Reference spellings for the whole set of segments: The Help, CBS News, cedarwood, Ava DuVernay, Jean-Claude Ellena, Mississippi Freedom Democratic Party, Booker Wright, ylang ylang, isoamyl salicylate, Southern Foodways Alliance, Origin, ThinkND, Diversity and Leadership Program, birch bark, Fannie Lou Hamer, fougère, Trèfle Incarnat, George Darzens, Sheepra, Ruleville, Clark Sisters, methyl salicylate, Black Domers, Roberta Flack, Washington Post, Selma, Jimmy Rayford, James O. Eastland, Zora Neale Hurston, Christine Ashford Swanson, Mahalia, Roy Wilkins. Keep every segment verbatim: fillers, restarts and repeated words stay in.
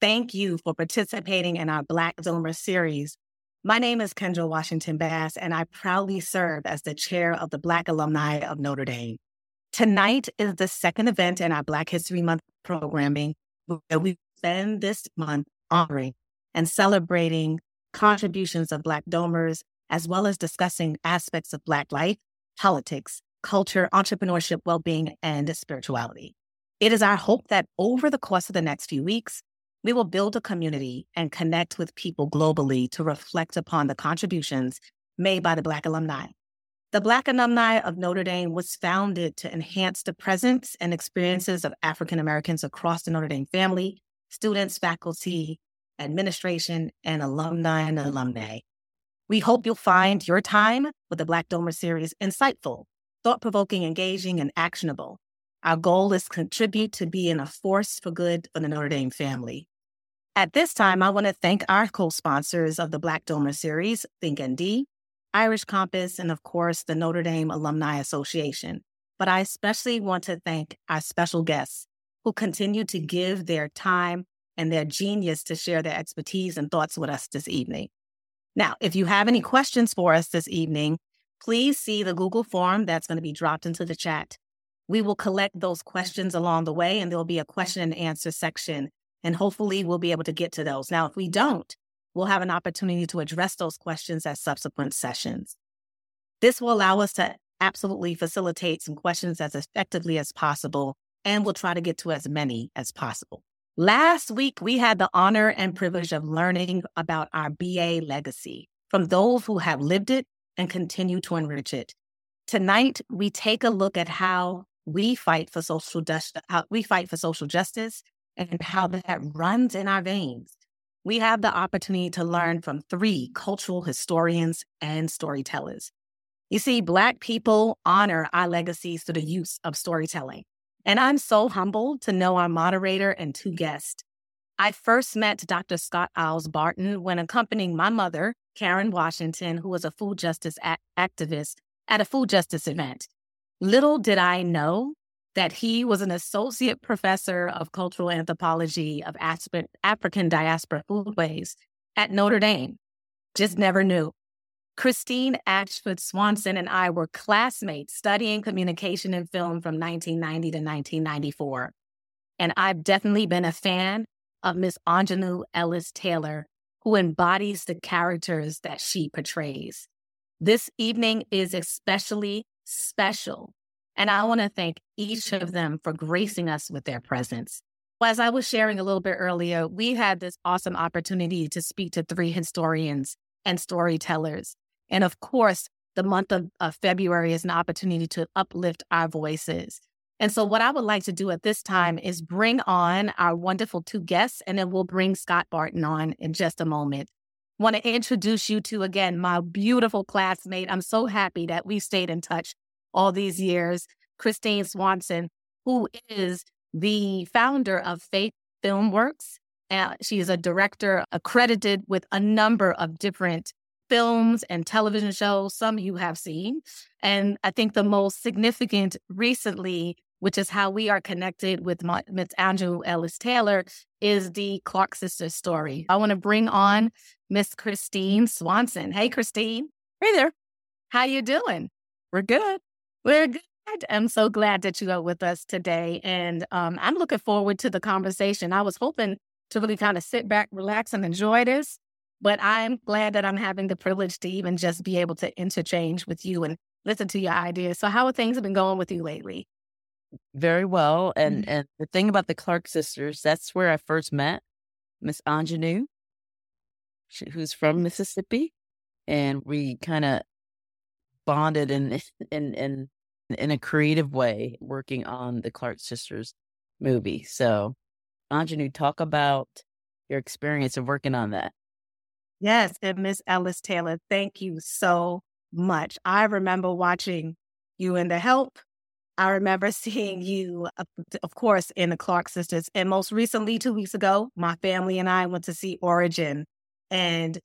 Thank you for participating in our Black Zoomer series. My name is Kendra Washington-Bass, and I proudly serve as the chair of the Black Alumni of Notre Dame. Tonight is the second event in our Black History Month programming, where we spend this month honoring and celebrating contributions of Black Domers, as well as discussing aspects of Black life, politics, culture, entrepreneurship, well-being, and spirituality. It is our hope that over the course of the next few weeks, we will build a community and connect with people globally to reflect upon the contributions made by the Black alumni. The Black Alumni of Notre Dame was founded to enhance the presence and experiences of African Americans across the Notre Dame family, students, faculty, administration, and alumni and alumnae. We hope you'll find your time with the Black Domer series insightful, thought-provoking, engaging, and actionable. Our goal is to contribute to being a force for good for the Notre Dame family. At this time, I want to thank our co-sponsors of the Black Domer series, ThinkND, Irish Compass, and of course, the Notre Dame Alumni Association. But I especially want to thank our special guests who continue to give their time and their genius to share their expertise and thoughts with us this evening. Now, if you have any questions for us this evening, please see the Google form that's going to be dropped into the chat. We will collect those questions along the way, and there'll be a question and answer section, and hopefully we'll be able to get to those. Now, if we don't, we'll have an opportunity to address those questions at subsequent sessions. This will allow us to absolutely facilitate some questions as effectively as possible, and we'll try to get to as many as possible. Last week, we had the honor and privilege of learning about our B A legacy from those who have lived it and continue to enrich it. Tonight, we take a look at how we fight for social, how we fight for social justice and how that runs in our veins. We have the opportunity to learn from three cultural historians and storytellers. You see, Black people honor our legacies through the use of storytelling. And I'm so humbled to know our moderator and two guests. I first met Doctor Scott Isles Barton when accompanying my mother, Karen Washington, who was a food justice a- activist, at a food justice event. Little did I know that he was an associate professor of cultural anthropology of African diaspora foodways at Notre Dame. Just never knew. Christine Ashford Swanson and I were classmates studying communication and film from nineteen ninety to nineteen ninety-four. And I've definitely been a fan of Miss Aunjanue Ellis-Taylor, who embodies the characters that she portrays. This evening is especially special, and I want to thank each of them for gracing us with their presence. Well, as I was sharing a little bit earlier, we had this awesome opportunity to speak to three historians and storytellers. And of course, the month of, of February is an opportunity to uplift our voices. And so what I would like to do at this time is bring on our wonderful two guests, and then we'll bring Scott Barton on in just a moment. I want to introduce you to, again, my beautiful classmate. I'm so happy that we stayed in touch all these years, Christine Swanson, who is the founder of Faith Filmworks. Uh, she is a director accredited with a number of different films and television shows, some you have seen. And I think the most significant recently, which is how we are connected with Miz Aunjanue Ellis-Taylor, is the Clark Sisters story. I want to bring on Miss Christine Swanson. Hey, Christine. Hey there. How you doing? We're good. We're good. I'm so glad that you are with us today. And um, I'm looking forward to the conversation. I was hoping to really kind of sit back, relax, and enjoy this. But I'm glad that I'm having the privilege to even just be able to interchange with you and listen to your ideas. So how have things been going with you lately? Very well. And mm-hmm. and the thing about the Clark sisters, that's where I first met Miss Aunjanue, who's from Mississippi. And we kind of bonded in, in, in, in a creative way working on the Clark sisters movie. So Aunjanue, talk about your experience of working on that. Yes, and Miss Ellis-Taylor, thank you so much. I remember watching you in The Help. I remember seeing you, of course, in the Clark Sisters. And most recently, two weeks ago, my family and I went to see Origin. And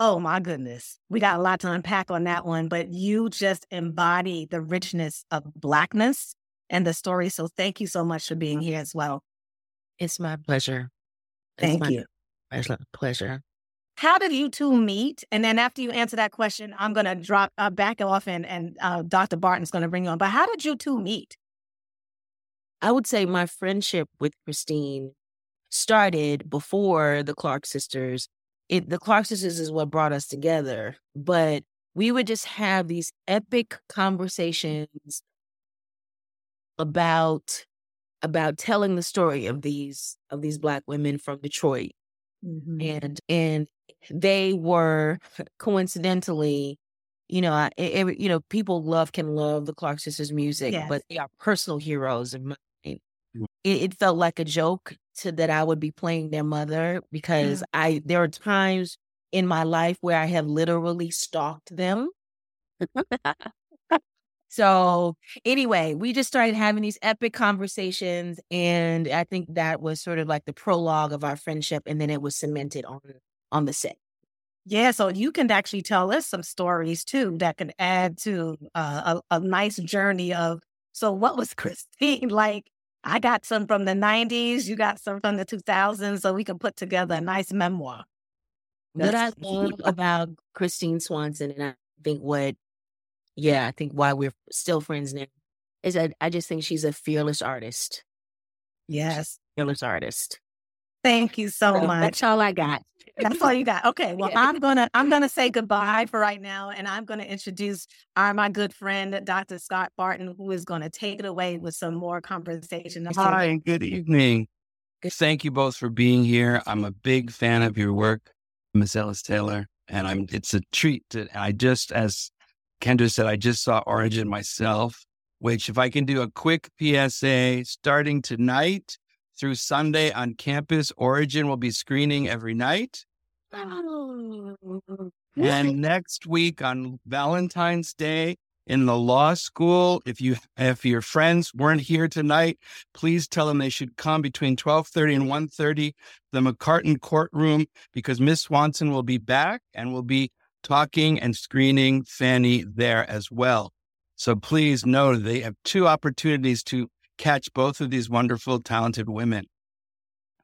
oh my goodness, we got a lot to unpack on that one. But you just embody the richness of Blackness and the story. So thank you so much for being here as well. It's my pleasure. Thank you. Pleasure. pleasure. How did you two meet? And then after you answer that question, I'm going to drop uh, back off and, and uh, Doctor Barton's going to bring you on. But how did you two meet? I would say my friendship with Christine started before the Clark Sisters. It, the Clark Sisters is what brought us together. But we would just have these epic conversations about about telling the story of these of these Black women from Detroit. Mm-hmm. And and they were coincidentally, you know, I, it, you know, people love can love the Clark Sisters music, yes. but they are personal heroes in my mind. It, it felt like a joke to that I would be playing their mother because yeah. I there are times in my life where I have literally stalked them. So anyway, we just started having these epic conversations. And I think that was sort of like the prologue of our friendship. And then it was cemented on, on the set. Yeah. So you can actually tell us some stories, too, that can add to uh, a, a nice journey of, so what was Christine like? I got some from the nineties. You got some from the two thousands. So we can put together a nice memoir. What I love about Christine Swanson, and I think what, yeah, I think why we're still friends now, is that I just think she's a fearless artist. Yes. Fearless artist. Thank you so, so much. That's all I got. That's all you got. Okay. Well, yeah. I'm going to I'm gonna say goodbye for right now, and I'm going to introduce our my good friend, Doctor Scott Barton, who is going to take it away with some more conversation. Hi, and good evening. Good. Thank you both for being here. I'm a big fan of your work, Miz Ellis-Taylor, and I'm. It's a treat that I just, as Kendra said, I just saw Origin myself, which if I can do a quick P S A, starting tonight through Sunday on campus, Origin will be screening every night. Oh. And next week on Valentine's Day in the law school, if you if your friends weren't here tonight, please tell them they should come between twelve thirty and one thirty, the McCartan courtroom, because Miz Swanson will be back and will be talking and screening Fannie there as well. So please know they have two opportunities to catch both of these wonderful, talented women.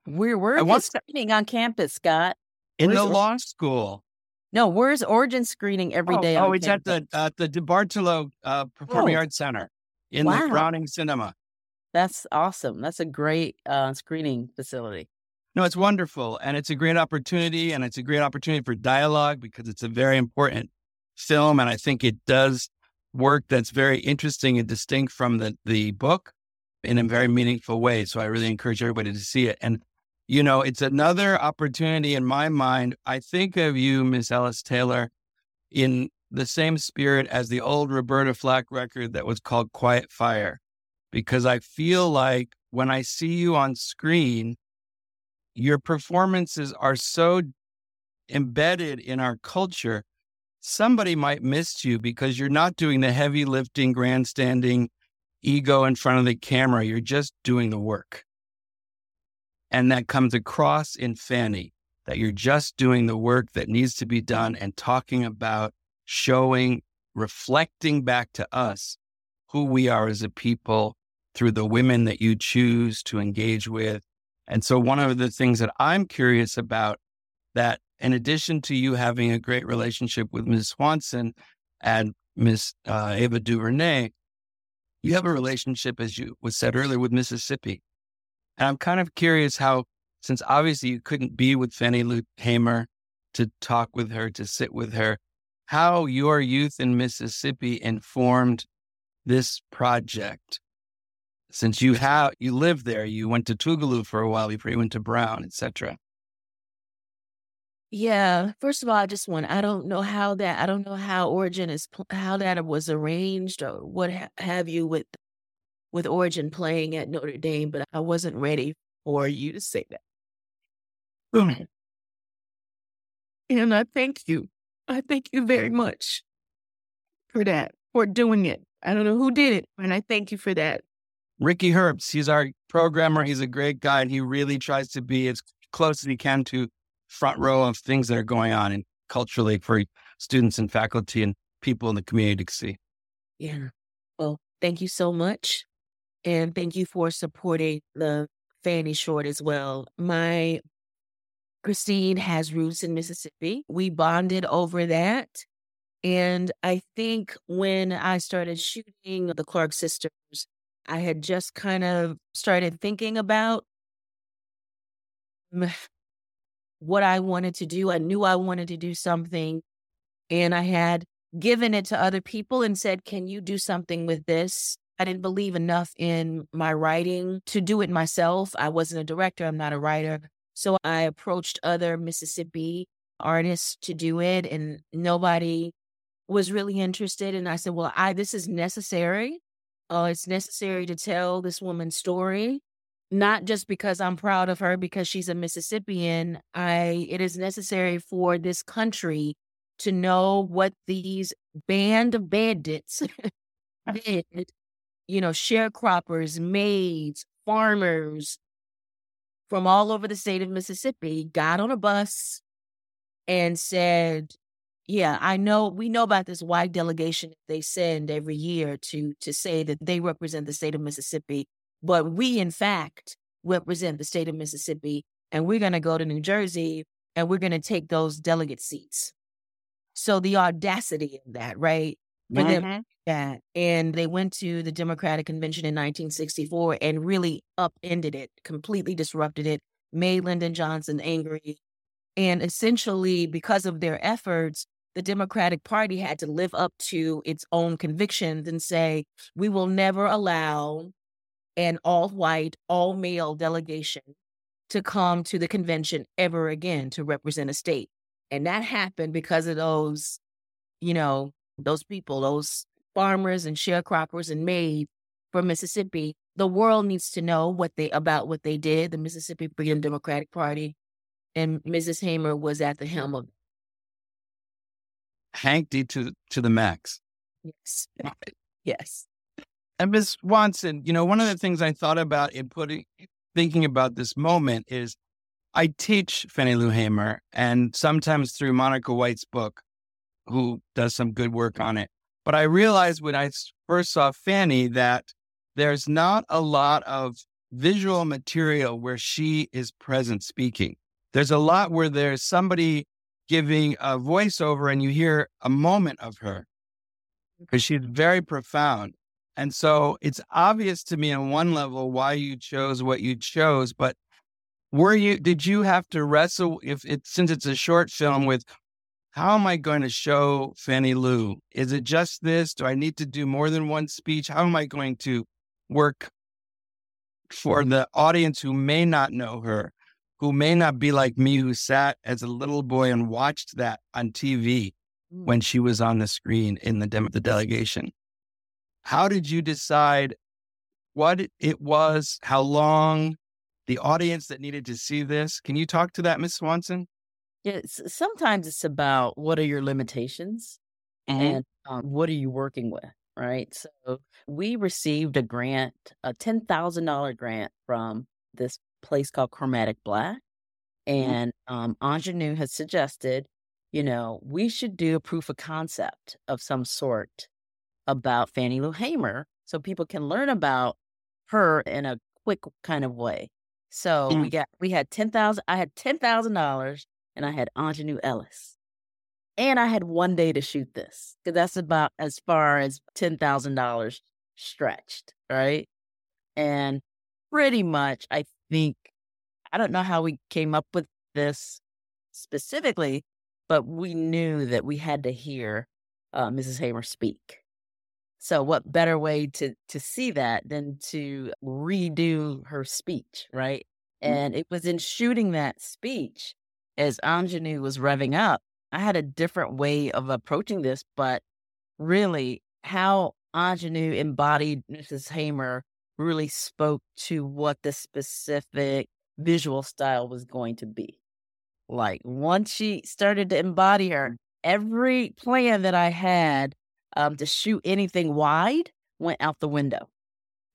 Where were you screening on campus, Scott? In the law school. No, where's Origin screening every day? Oh, it's at the uh, the DeBartolo uh, Performing Arts Center in the Browning Cinema. That's awesome. That's a great uh, screening facility. No, it's wonderful. And it's a great opportunity. And it's a great opportunity for dialogue because it's a very important film. And I think it does work that's very interesting and distinct from the, the book in a very meaningful way. So I really encourage everybody to see it. And, you know, it's another opportunity in my mind. I think of you, Miz Ellis-Taylor, in the same spirit as the old Roberta Flack record that was called Quiet Fire, because I feel like when I see you on screen, your performances are so embedded in our culture. Somebody might miss you because you're not doing the heavy lifting, grandstanding ego in front of the camera. You're just doing the work. And that comes across in Fannie, that you're just doing the work that needs to be done and talking about, showing, reflecting back to us who we are as a people through the women that you choose to engage with. And so one of the things that I'm curious about, that in addition to you having a great relationship with Miz Swanson and Miz Uh, Ava DuVernay, you have a relationship, as you was said earlier, with Mississippi. And I'm kind of curious how, since obviously you couldn't be with Fannie Lou Hamer to talk with her, to sit with her, how your youth in Mississippi informed this project. Since you have you lived there, you went to Tougaloo for a while before you went to Brown, et cetera. Yeah. First of all, I just want I don't know how that I don't know how Origin is how that was arranged or what ha- have you with with Origin playing at Notre Dame, but I wasn't ready for you to say that. Mm. And I thank you. I thank you very much for that, for doing it. I don't know who did it, and I thank you for that. Ricky Herbst, he's our programmer. He's a great guy, and he really tries to be as close as he can to front row of things that are going on and culturally for students and faculty and people in the community to see. Yeah. Well, thank you so much. And thank you for supporting the Fannie short as well. My Christine has roots in Mississippi. We bonded over that. And I think when I started shooting the Clark Sisters, I had just kind of started thinking about what I wanted to do. I knew I wanted to do something. And I had given it to other people and said, can you do something with this? I didn't believe enough in my writing to do it myself. I wasn't a director. I'm not a writer. So I approached other Mississippi artists to do it, and nobody was really interested. And I said, well, I this is necessary. Uh, it's necessary to tell this woman's story, not just because I'm proud of her, because she's a Mississippian. I it is necessary for this country to know what these band of bandits did. You know, sharecroppers, maids, farmers from all over the state of Mississippi got on a bus and said, yeah, I know, we know about this white delegation they send every year to to say that they represent the state of Mississippi, but we, in fact, represent the state of Mississippi, and we're going to go to New Jersey, and we're going to take those delegate seats. So the audacity of that, right? For mm-hmm. them, yeah. And they went to the Democratic Convention in nineteen sixty-four and really upended it, completely disrupted it, made Lyndon Johnson angry. And essentially, because of their efforts, the Democratic Party had to live up to its own convictions and say, we will never allow an all-white, all-male delegation to come to the convention ever again to represent a state. And that happened because of those, you know, those people, those farmers and sharecroppers and maids from Mississippi. The world needs to know what they about what they did. The Mississippi Freedom Democratic Party. And Missus Hamer was at the helm of it. Hank D to, to the max. Yes. Yes. And Miz Swanson, you know, one of the things I thought about in putting, thinking about this moment is I teach Fannie Lou Hamer, and sometimes through Monica White's book, who does some good work on it. But I realized when I first saw Fannie that there's not a lot of visual material where she is present speaking. There's a lot where there's somebody giving a voiceover and you hear a moment of her because she's very profound. And so it's obvious to me on one level why you chose what you chose, but were you, did you have to wrestle if it, since it's a short film with how am I going to show Fannie Lou? Is it just this? Do I need to do more than one speech? How am I going to work for the audience who may not know her? Who may not be like me, who sat as a little boy and watched that on T V when she was on the screen in the, de- the delegation. How did you decide what it was, how long, the audience that needed to see this? Can you talk to that, Miz Swanson? Yeah, sometimes it's about what are your limitations mm-hmm. and um, what are you working with, right? So we received a grant, a ten thousand dollars grant from this place called Chromatic Black, and um, Aunjanue has suggested, you know, we should do a proof of concept of some sort about Fannie Lou Hamer so people can learn about her in a quick kind of way. So mm. we got, we had ten thousand, I had ten thousand dollars and I had Aunjanue Ellis. And I had one day to shoot this because that's about as far as ten thousand dollars stretched, right? And pretty much, I think, I don't know how we came up with this specifically, but we knew that we had to hear uh, Missus Hamer speak. So what better way to to see that than to redo her speech, right? Mm-hmm. And it was in shooting that speech, as Aunjanue was revving up, I had a different way of approaching this, but really how Aunjanue embodied Missus Hamer really spoke to what the specific visual style was going to be. Like, once she started to embody her, every plan that I had um, to shoot anything wide went out the window.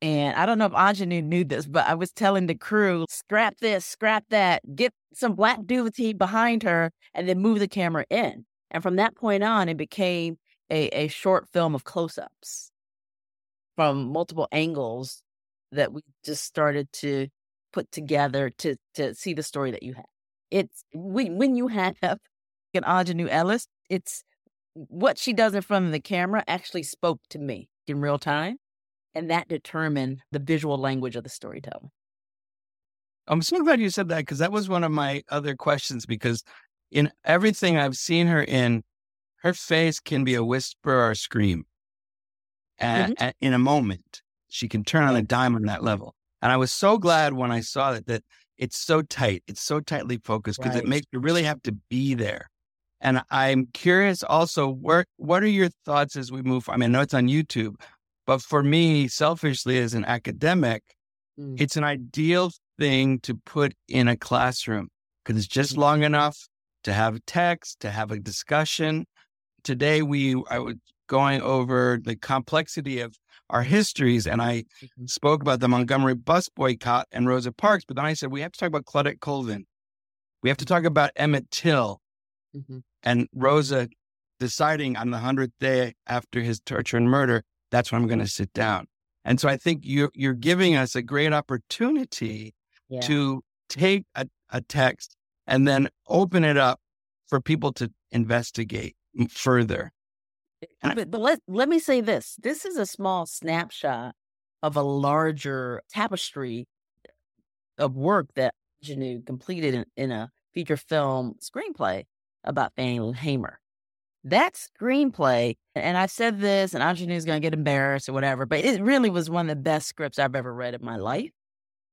And I don't know if Aunjanue knew this, but I was telling the crew, scrap this, scrap that, get some black duvet behind her, and then move the camera in. And from that point on, it became a, a short film of close-ups from multiple angles that we just started to put together to to see the story that you had. It's when, when you have an Aunjanue Ellis, it's what she does in front of the camera actually spoke to me in real time. And that determined the visual language of the storytelling. I'm so glad you said that, because that was one of my other questions, because in everything I've seen her in, her face can be a whisper or a scream. Mm-hmm. A, a, in a moment, she can turn on a dime on that level. And I was so glad when I saw it that it's so tight. It's so tightly focused because right. It makes you really have to be there. And I'm curious also, where, what are your thoughts as we move? I mean, I know it's on YouTube, but for me, selfishly as an academic, mm. it's an ideal thing to put in a classroom because it's just long enough to have text, to have a discussion. Today, we I was going over the complexity of our histories, and I mm-hmm. spoke about the Montgomery bus boycott and Rosa Parks, but then I said, we have to talk about Claudette Colvin. We have to talk about Emmett Till mm-hmm. and Rosa deciding on the hundredth day after his torture and murder, that's when I'm going to sit down. And so I think you're, you're giving us a great opportunity yeah. to take a, a text and then open it up for people to investigate further. But, but let, let me say this. This is a small snapshot of a larger tapestry of work that Aunjanue completed in, in a feature film screenplay about Fannie Lou Hamer. That screenplay, and I've said this, and Aunjanue is going to get embarrassed or whatever, but it really was one of the best scripts I've ever read in my life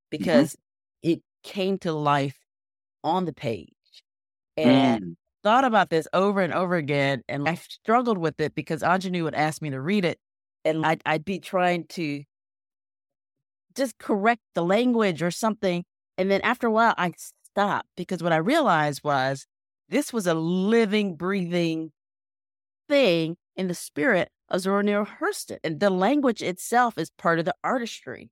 because mm-hmm. it came to life on the page. And mm. thought about this over and over again, and I struggled with it because Aunjanue would ask me to read it, and I'd, I'd be trying to just correct the language or something. And then after a while, I stopped because what I realized was this was a living, breathing thing in the spirit of Zora Neale Hurston, and the language itself is part of the artistry.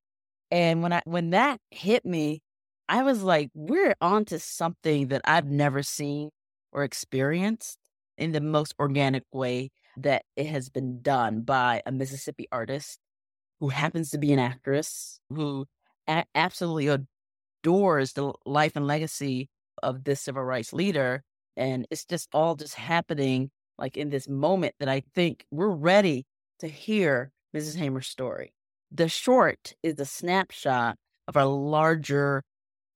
And when I when that hit me, I was like, we're onto something that I've never seen or experienced in the most organic way that it has been done by a Mississippi artist who happens to be an actress who a- absolutely adores the life and legacy of this civil rights leader. And it's just all just happening like in this moment that I think we're ready to hear Missus Hamer's story. The short is a snapshot of a larger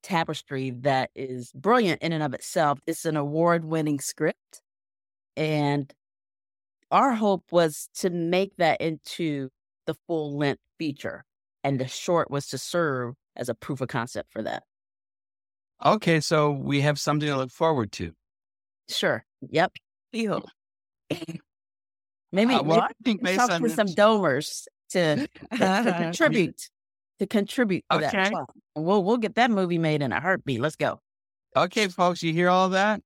tapestry that is brilliant in and of itself. It's an award-winning script. And our hope was to make that into the full-length feature. And the short was to serve as a proof of concept for that. Okay, so we have something to look forward to. Sure. Yep. We hope. Maybe uh, well, I think based talk on to this... some donors to, to, to contribute. To contribute to okay. that. We'll, we'll get that movie made in a heartbeat. Let's go. Okay, folks, you hear all that?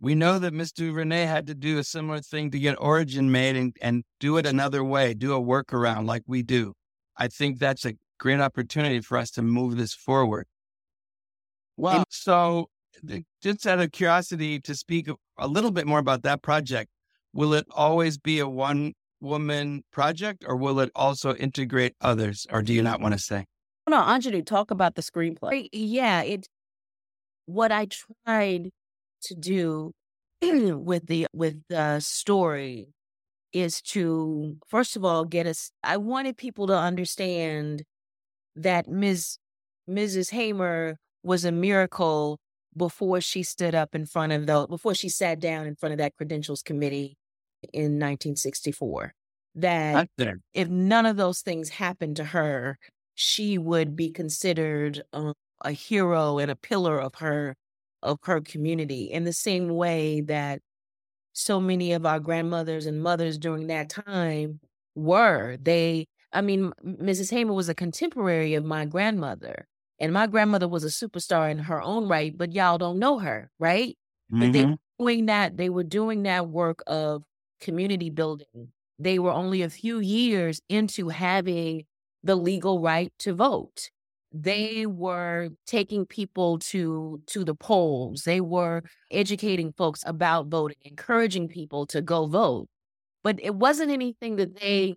We know that Miss DuVernay had to do a similar thing to get Origin made and, and do it another way, do a workaround like we do. I think that's a great opportunity for us to move this forward. Well, and- so just out of curiosity to speak a little bit more about that project, will it always be a one woman project, or will it also integrate others, or do you not want to say? No, Aunjanue, talk about the screenplay. Yeah, it. What I tried to do with the with the story is to, first of all, get us. I wanted people to understand that Miz Missus Hamer was a miracle before she stood up in front of the before she sat down in front of that credentials committee in nineteen sixty-four, that if none of those things happened to her, she would be considered a, a hero and a pillar of her of her community in the same way that so many of our grandmothers and mothers during that time were. They, I mean, Missus Hamer was a contemporary of my grandmother, and my grandmother was a superstar in her own right, but y'all don't know her, right? Mm-hmm. But they were doing that, they were doing that work of community building. They were only a few years into having the legal right to vote. They were taking people to, to the polls. They were educating folks about voting, encouraging people to go vote. But it wasn't anything that they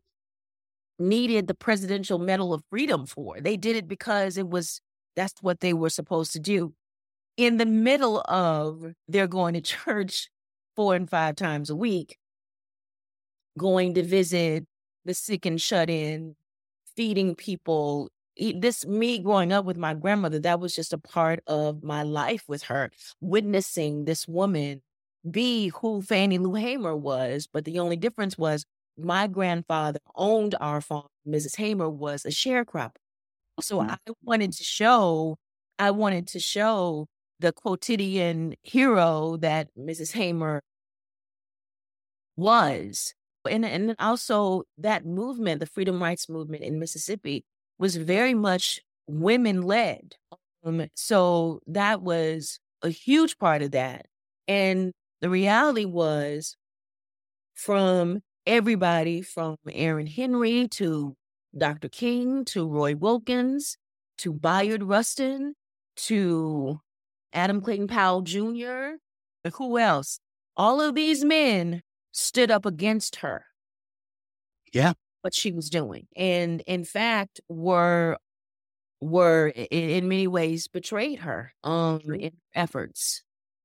needed the Presidential Medal of Freedom for. They did it because it was, that's what they were supposed to do. in the middle of they're going to church four and five times a week, going to visit the sick and shut in, feeding people. This, me growing up with my grandmother, that was just a part of my life with her, witnessing this woman be who Fannie Lou Hamer was. But the only difference was my grandfather owned our farm. Missus Hamer was a sharecropper. So I wanted to show, I wanted to show the quotidian hero that Missus Hamer was. And, and also that movement, the freedom rights movement in Mississippi, was very much women-led. Um, so that was a huge part of that. And the reality was, from everybody from Aaron Henry to Doctor King to Roy Wilkins to Bayard Rustin to Adam Clayton Powell Junior Who else? All of these men stood up against her. Yeah. What she was doing, and in fact were were in many ways betrayed her um in her efforts.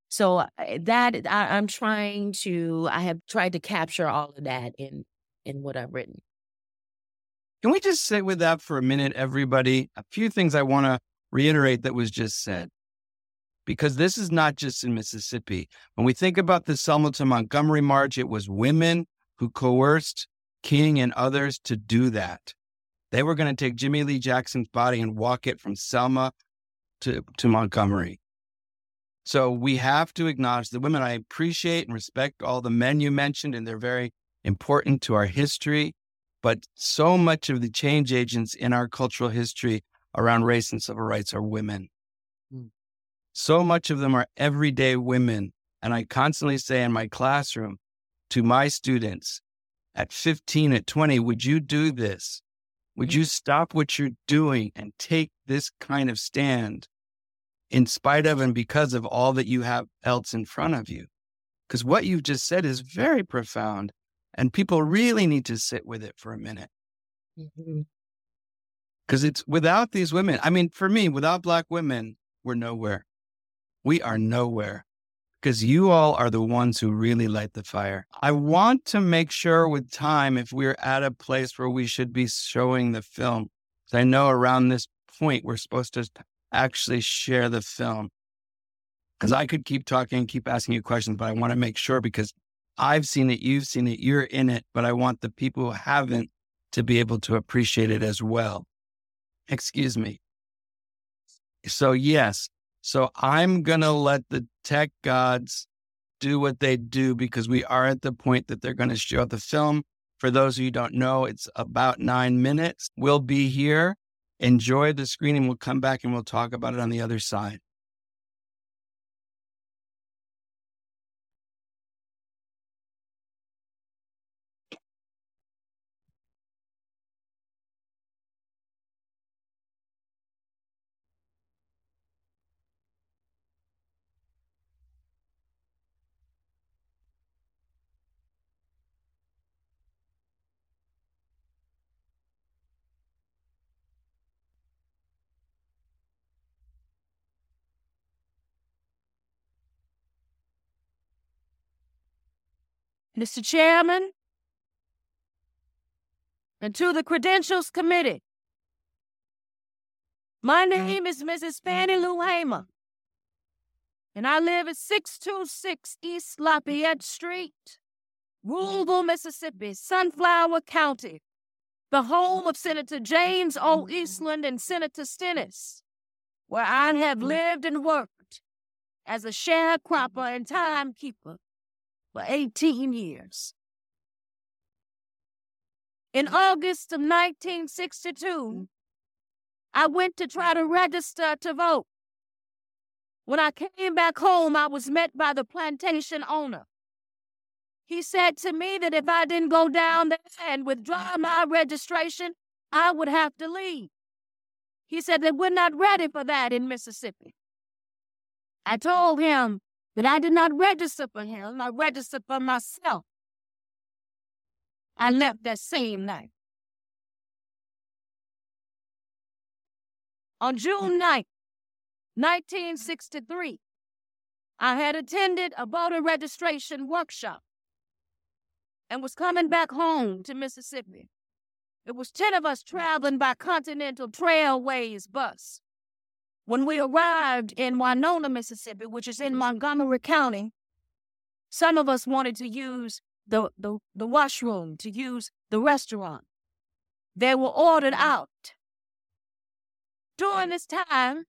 So that I, I'm trying to I have tried to capture all of that in in what I've written. Can we just sit with that for a minute, everybody? A few things I want to reiterate that was just said, because this is not just in Mississippi. When we think about the Selma to Montgomery march, it was women who coerced King and others to do that. They were going to take Jimmie Lee Jackson's body and walk it from Selma to, to Montgomery. So we have to acknowledge the women. I appreciate and respect all the men you mentioned, and they're very important to our history. But so much of the change agents in our cultural history around race and civil rights are women. Mm. So much of them are everyday women. And I constantly say in my classroom to my students, at fifteen, at twenty, would you do this? Would you stop what you're doing and take this kind of stand in spite of and because of all that you have else in front of you? Because what you've just said is very profound, and people really need to sit with it for a minute. Because mm-hmm. it's without these women, I mean, for me, without Black women, we're nowhere. We are nowhere. Because you all are the ones who really light the fire. I want to make sure with time, if we're at a place where we should be showing the film, because I know around this point, we're supposed to actually share the film. Because I could keep talking and keep asking you questions, but I want to make sure, because I've seen it, you've seen it, you're in it, but I want the people who haven't to be able to appreciate it as well. Excuse me. So yes. So I'm going to let the tech gods do what they do, because we are at the point that they're going to show the film. For those of you who don't know, it's about nine minutes. We'll be here. Enjoy the screening. We'll come back and we'll talk about it on the other side. Mister Chairman, and to the Credentials Committee, my name is Missus Fannie Lou Hamer, and I live at six two six East Lafayette Street, Ruleville, Mississippi, Sunflower County, the home of Senator James O. Eastland and Senator Stennis, where I have lived and worked as a sharecropper and timekeeper for eighteen years. In August of nineteen sixty-two, I went to try to register to vote. When I came back home, I was met by the plantation owner. He said to me that if I didn't go down there and withdraw my registration, I would have to leave. He said that we're not ready for that in Mississippi. I told him that I did not register for him, I registered for myself. I left that same night. On June ninth, nineteen sixty-three, I had attended a voter registration workshop and was coming back home to Mississippi. It was ten of us traveling by Continental Trailways bus. When we arrived in Winona, Mississippi, which is in Montgomery County, some of us wanted to use the, the, the washroom, to use the restaurant. They were ordered out. During this time,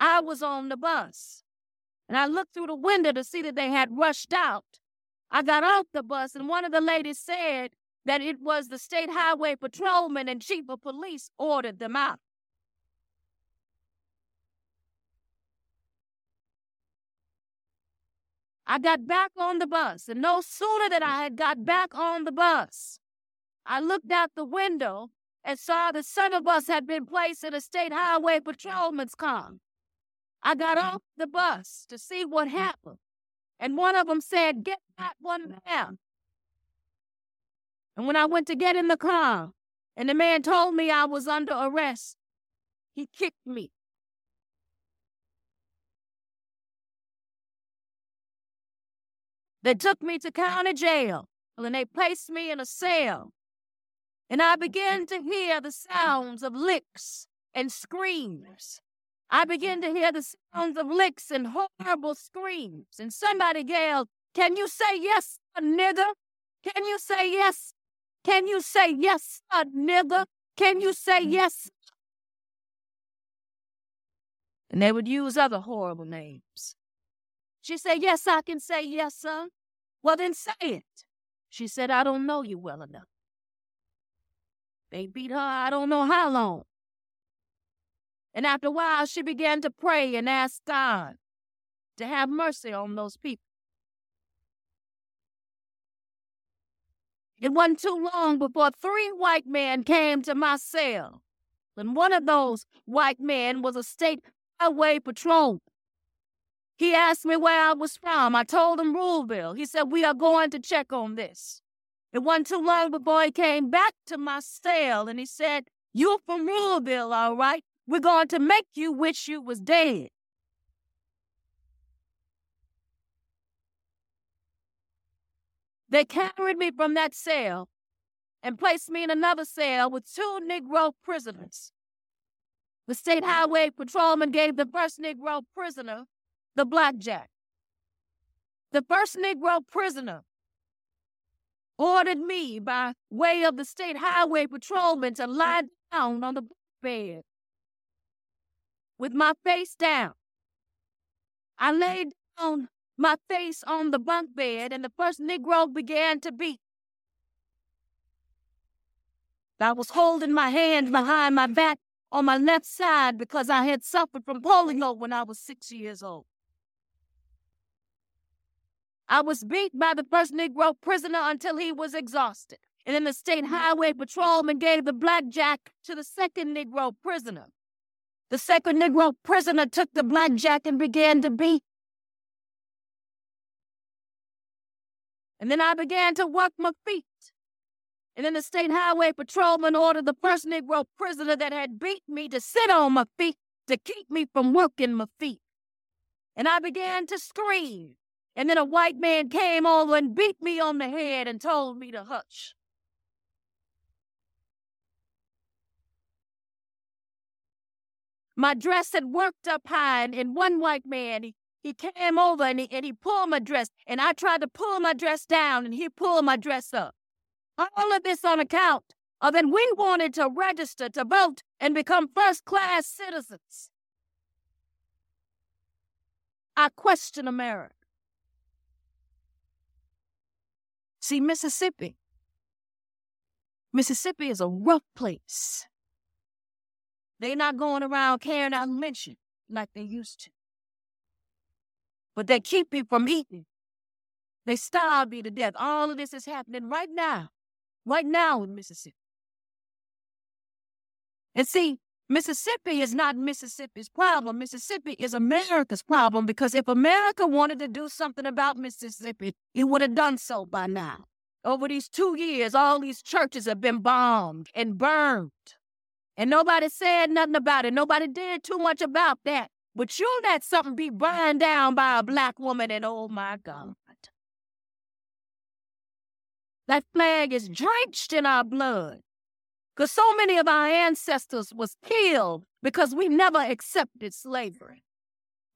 I was on the bus, and I looked through the window to see that they had rushed out. I got off the bus, and one of the ladies said that it was the state highway patrolman and chief of police ordered them out. I got back on the bus, and no sooner that I had got back on the bus, I looked out the window and saw that some of us had been placed in a state highway patrolman's car. I got off the bus to see what happened, and one of them said, "Get that one man." And when I went to get in the car, and the man told me I was under arrest, he kicked me. They took me to county jail, and they placed me in a cell. And I began to hear the sounds of licks and screams. I began to hear the sounds of licks and horrible screams. And somebody yelled, "Can you say yes, sir, nigger? Can you say yes? Can you say yes, sir, nigger? Can you say yes?" And they would use other horrible names. She said, "Yes, I can say yes, sir." "Well, then say it." She said, "I don't know you well enough." They beat her, I don't know how long. And after a while, she began to pray and ask God to have mercy on those people. It wasn't too long before three white men came to my cell. And one of those white men was a state highway patrolman. He asked me where I was from. I told him Ruleville. He said, "We are going to check on this." It wasn't too long before he came back to my cell, and he said, "You're from Ruleville, all right. We're going to make you wish you was dead." They carried me from that cell and placed me in another cell with two Negro prisoners. The state highway patrolman gave the first Negro prisoner the blackjack. The first Negro prisoner ordered me by way of the state highway patrolman to lie down on the bed with my face down. I laid down my face on the bunk bed, and the first Negro began to beat. I was holding my hands behind my back on my left side because I had suffered from polio when I was six years old. I was beat by the first Negro prisoner until he was exhausted. And then the state highway patrolman gave the blackjack to the second Negro prisoner. The second Negro prisoner took the blackjack and began to beat. And then I began to work my feet. And then the state highway patrolman ordered the first Negro prisoner that had beat me to sit on my feet to keep me from working my feet. And I began to scream. And then a white man came over and beat me on the head and told me to hush. My dress had worked up high, and, and one white man, he, he came over and he, and he pulled my dress, and I tried to pull my dress down, and he pulled my dress up. All of this on account of that we wanted to register to vote and become first-class citizens. I question America. See, Mississippi, Mississippi is a rough place. They're not going around carrying out lynching like they used to. But they keep you from eating. They starve you to death. All of this is happening right now, right now in Mississippi. And see, Mississippi is not Mississippi's problem. Mississippi is America's problem, because if America wanted to do something about Mississippi, it would have done so by now. Over these two years, all these churches have been bombed and burned, and nobody said nothing about it. Nobody did too much about that. But you let something be burned down by a black woman, and oh my God. That flag is drenched in our blood. Because so many of our ancestors was killed because we never accepted slavery.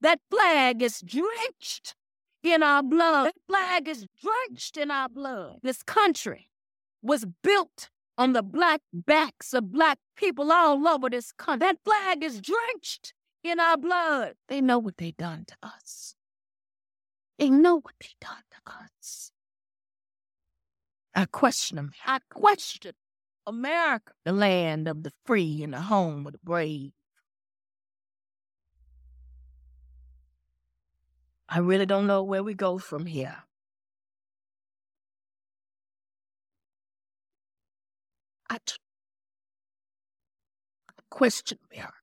That flag is drenched in our blood. That flag is drenched in our blood. This country was built on the black backs of black people all over this country. That flag is drenched in our blood. They know what they done to us. They know what they done to us. I question them. I question America, the land of the free and the home of the brave. I really don't know where we go from here. I, t- I question America.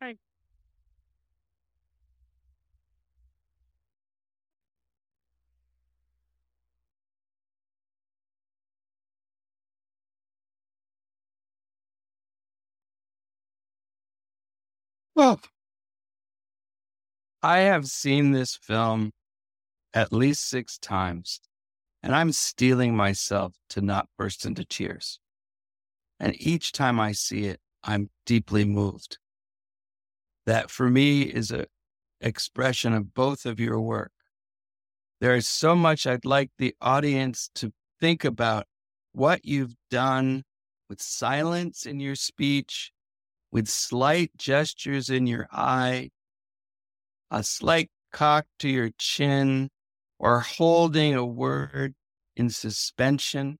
Right. Well, I have seen this film at least six times, and I'm steeling myself to not burst into tears. And each time I see it, I'm deeply moved. That for me is an expression of both of your work. There is so much I'd like the audience to think about what you've done with silence in your speech, with slight gestures in your eye, a slight cock to your chin, or holding a word in suspension.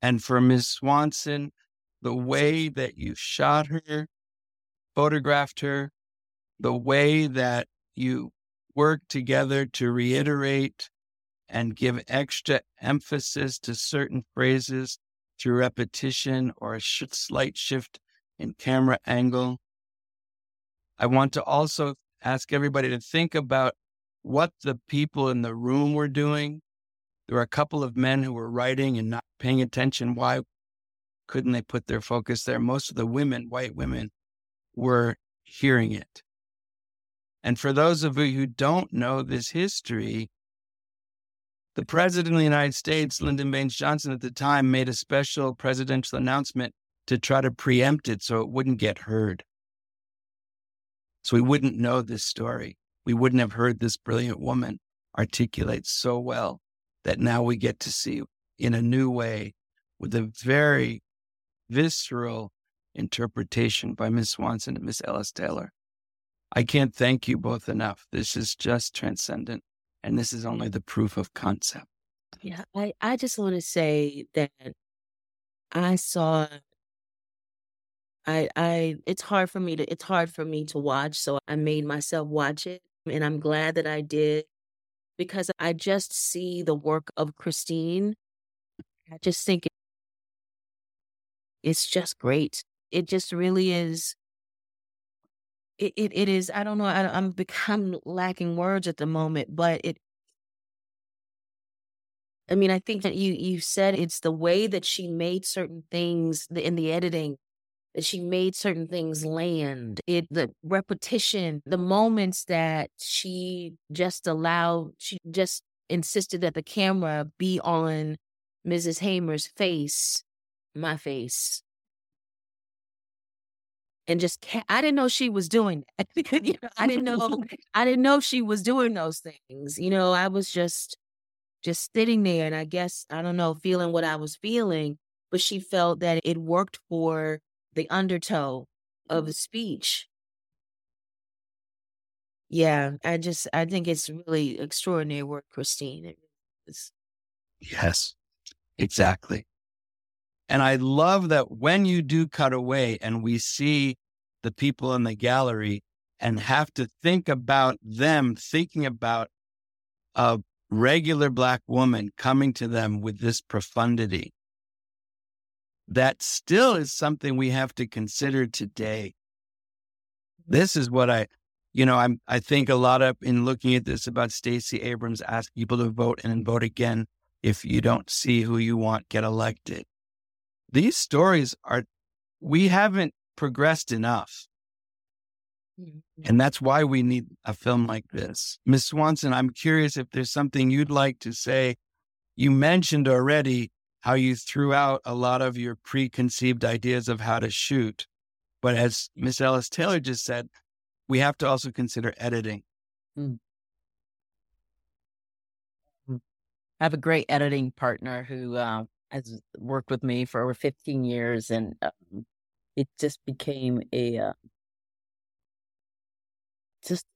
And for Miz Swanson, the way that you shot her, photographed her, the way that you work together to reiterate and give extra emphasis to certain phrases through repetition or a sh- slight shift in camera angle. I want to also ask everybody to think about what the people in the room were doing. There were a couple of men who were writing and not paying attention. Why couldn't they put their focus there? Most of the women, white women, were hearing it. And for those of you who don't know this history, the President of the United States, Lyndon Baines Johnson, at the time made a special presidential announcement to try to preempt it so it wouldn't get heard. So we wouldn't know this story. We wouldn't have heard this brilliant woman articulate so well that now we get to see in a new way with a very visceral interpretation by Miz Swanson and Miz Ellis-Taylor. I can't thank you both enough. This is just transcendent, and this is only the proof of concept. Yeah, I, I just want to say that I saw, I, I, it's hard for me to, it's hard for me to watch, so I made myself watch it, and I'm glad that I did, because I just see the work of Christine. I just think it, it's just great. It just really is. It it, it is. I don't know. I, I'm I'm lacking words at the moment, but it I mean, I think that you you said it's the way that she made certain things in the editing, that she made certain things land, it the repetition, the moments that she just allowed, she just insisted that the camera be on Missus Hamer's face, my face. And just, I didn't know she was doing that. you know, I didn't know, I didn't know she was doing those things. You know, I was just, just sitting there and I guess, I don't know, feeling what I was feeling, but she felt that it worked for the undertow of the speech. Yeah, I just, I think it's really extraordinary work, Christine. It is. Yes, exactly. And I love that when you do cut away and we see the people in the gallery and have to think about them, thinking about a regular Black woman coming to them with this profundity, that still is something we have to consider today. This is what I, you know, I'm, I think a lot of in looking at this about Stacey Abrams, ask people to vote and vote again. If you don't see who you want, get elected. These stories are, we haven't progressed enough. And that's why we need a film like this. Miz Swanson, I'm curious if there's something you'd like to say. You mentioned already how you threw out a lot of your preconceived ideas of how to shoot. But as Miz Ellis-Taylor just said, we have to also consider editing. Mm. I have a great editing partner who, uh, has worked with me for over fifteen years, and um, it just became a uh, just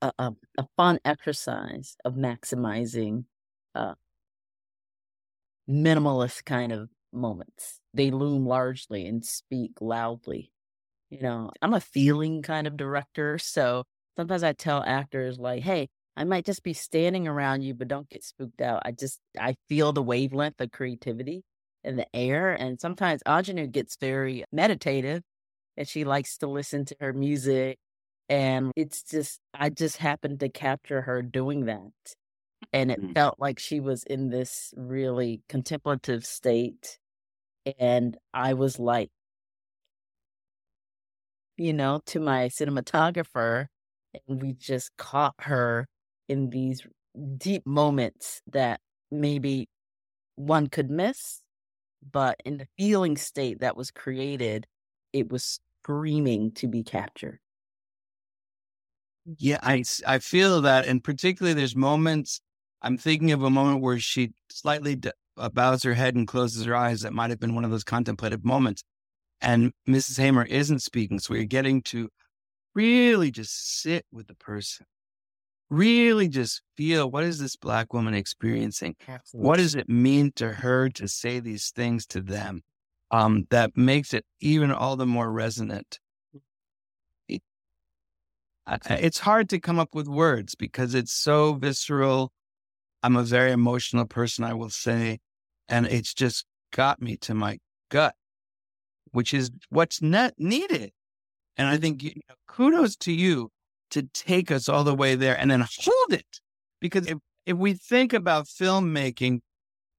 a, a, a fun exercise of maximizing uh, minimalist kind of moments. They loom largely and speak loudly. You know, I'm a feeling kind of director, so sometimes I tell actors like, "Hey, I might just be standing around you, but don't get spooked out. I just, I feel the wavelength of creativity in the air." And sometimes Aunjanue gets very meditative and she likes to listen to her music. And it's just, I just happened to capture her doing that. And it mm-hmm. felt like she was in this really contemplative state. And I was like, you know, to my cinematographer, and we just caught her in these deep moments that maybe one could miss, but in the feeling state that was created, it was screaming to be captured. Yeah, I, I feel that. And particularly there's moments, I'm thinking of a moment where she slightly d- bows her head and closes her eyes. That might have been one of those contemplative moments. And Missus Hamer isn't speaking. So we're getting to really just sit with the person. Really just feel, what is this Black woman experiencing? Absolutely. What does it mean to her to say these things to them? Um, that makes it even all the more resonant. It, it's hard to come up with words because it's so visceral. I'm a very emotional person, I will say, and it's just got me to my gut, which is what's not needed. And I think, you know, kudos to you to take us all the way there and then hold it. Because if, if we think about filmmaking,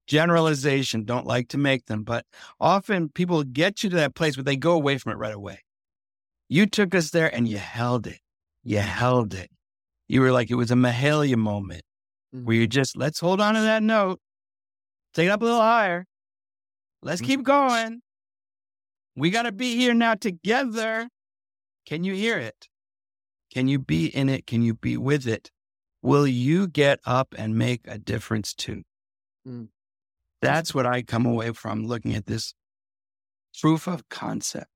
generalization, don't like to make them, but often people get you to that place where they go away from it right away. You took us there and you held it. You held it. You were like, it was a Mahalia moment mm-hmm. where you just, let's hold on to that note. Take it up a little higher. Let's mm-hmm. keep going. We got to be here now together. Can you hear it? Can you be in it? Can you be with it? Will you get up and make a difference too? Mm. That's what I come away from looking at this proof of concept.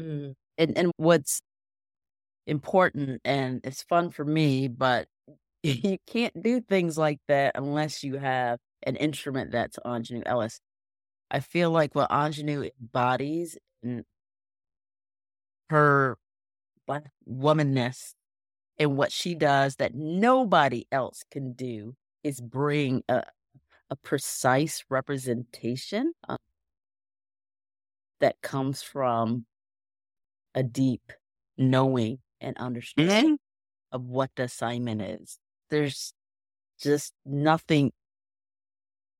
Mm. And and what's important, and it's fun for me, but you can't do things like that unless you have an instrument that's Aunjanue Ellis. I feel like what Aunjanue embodies and her Black womanness and what she does that nobody else can do is bring a, a precise representation um, that comes from a deep knowing and understanding mm-hmm. of what the assignment is. There's just nothing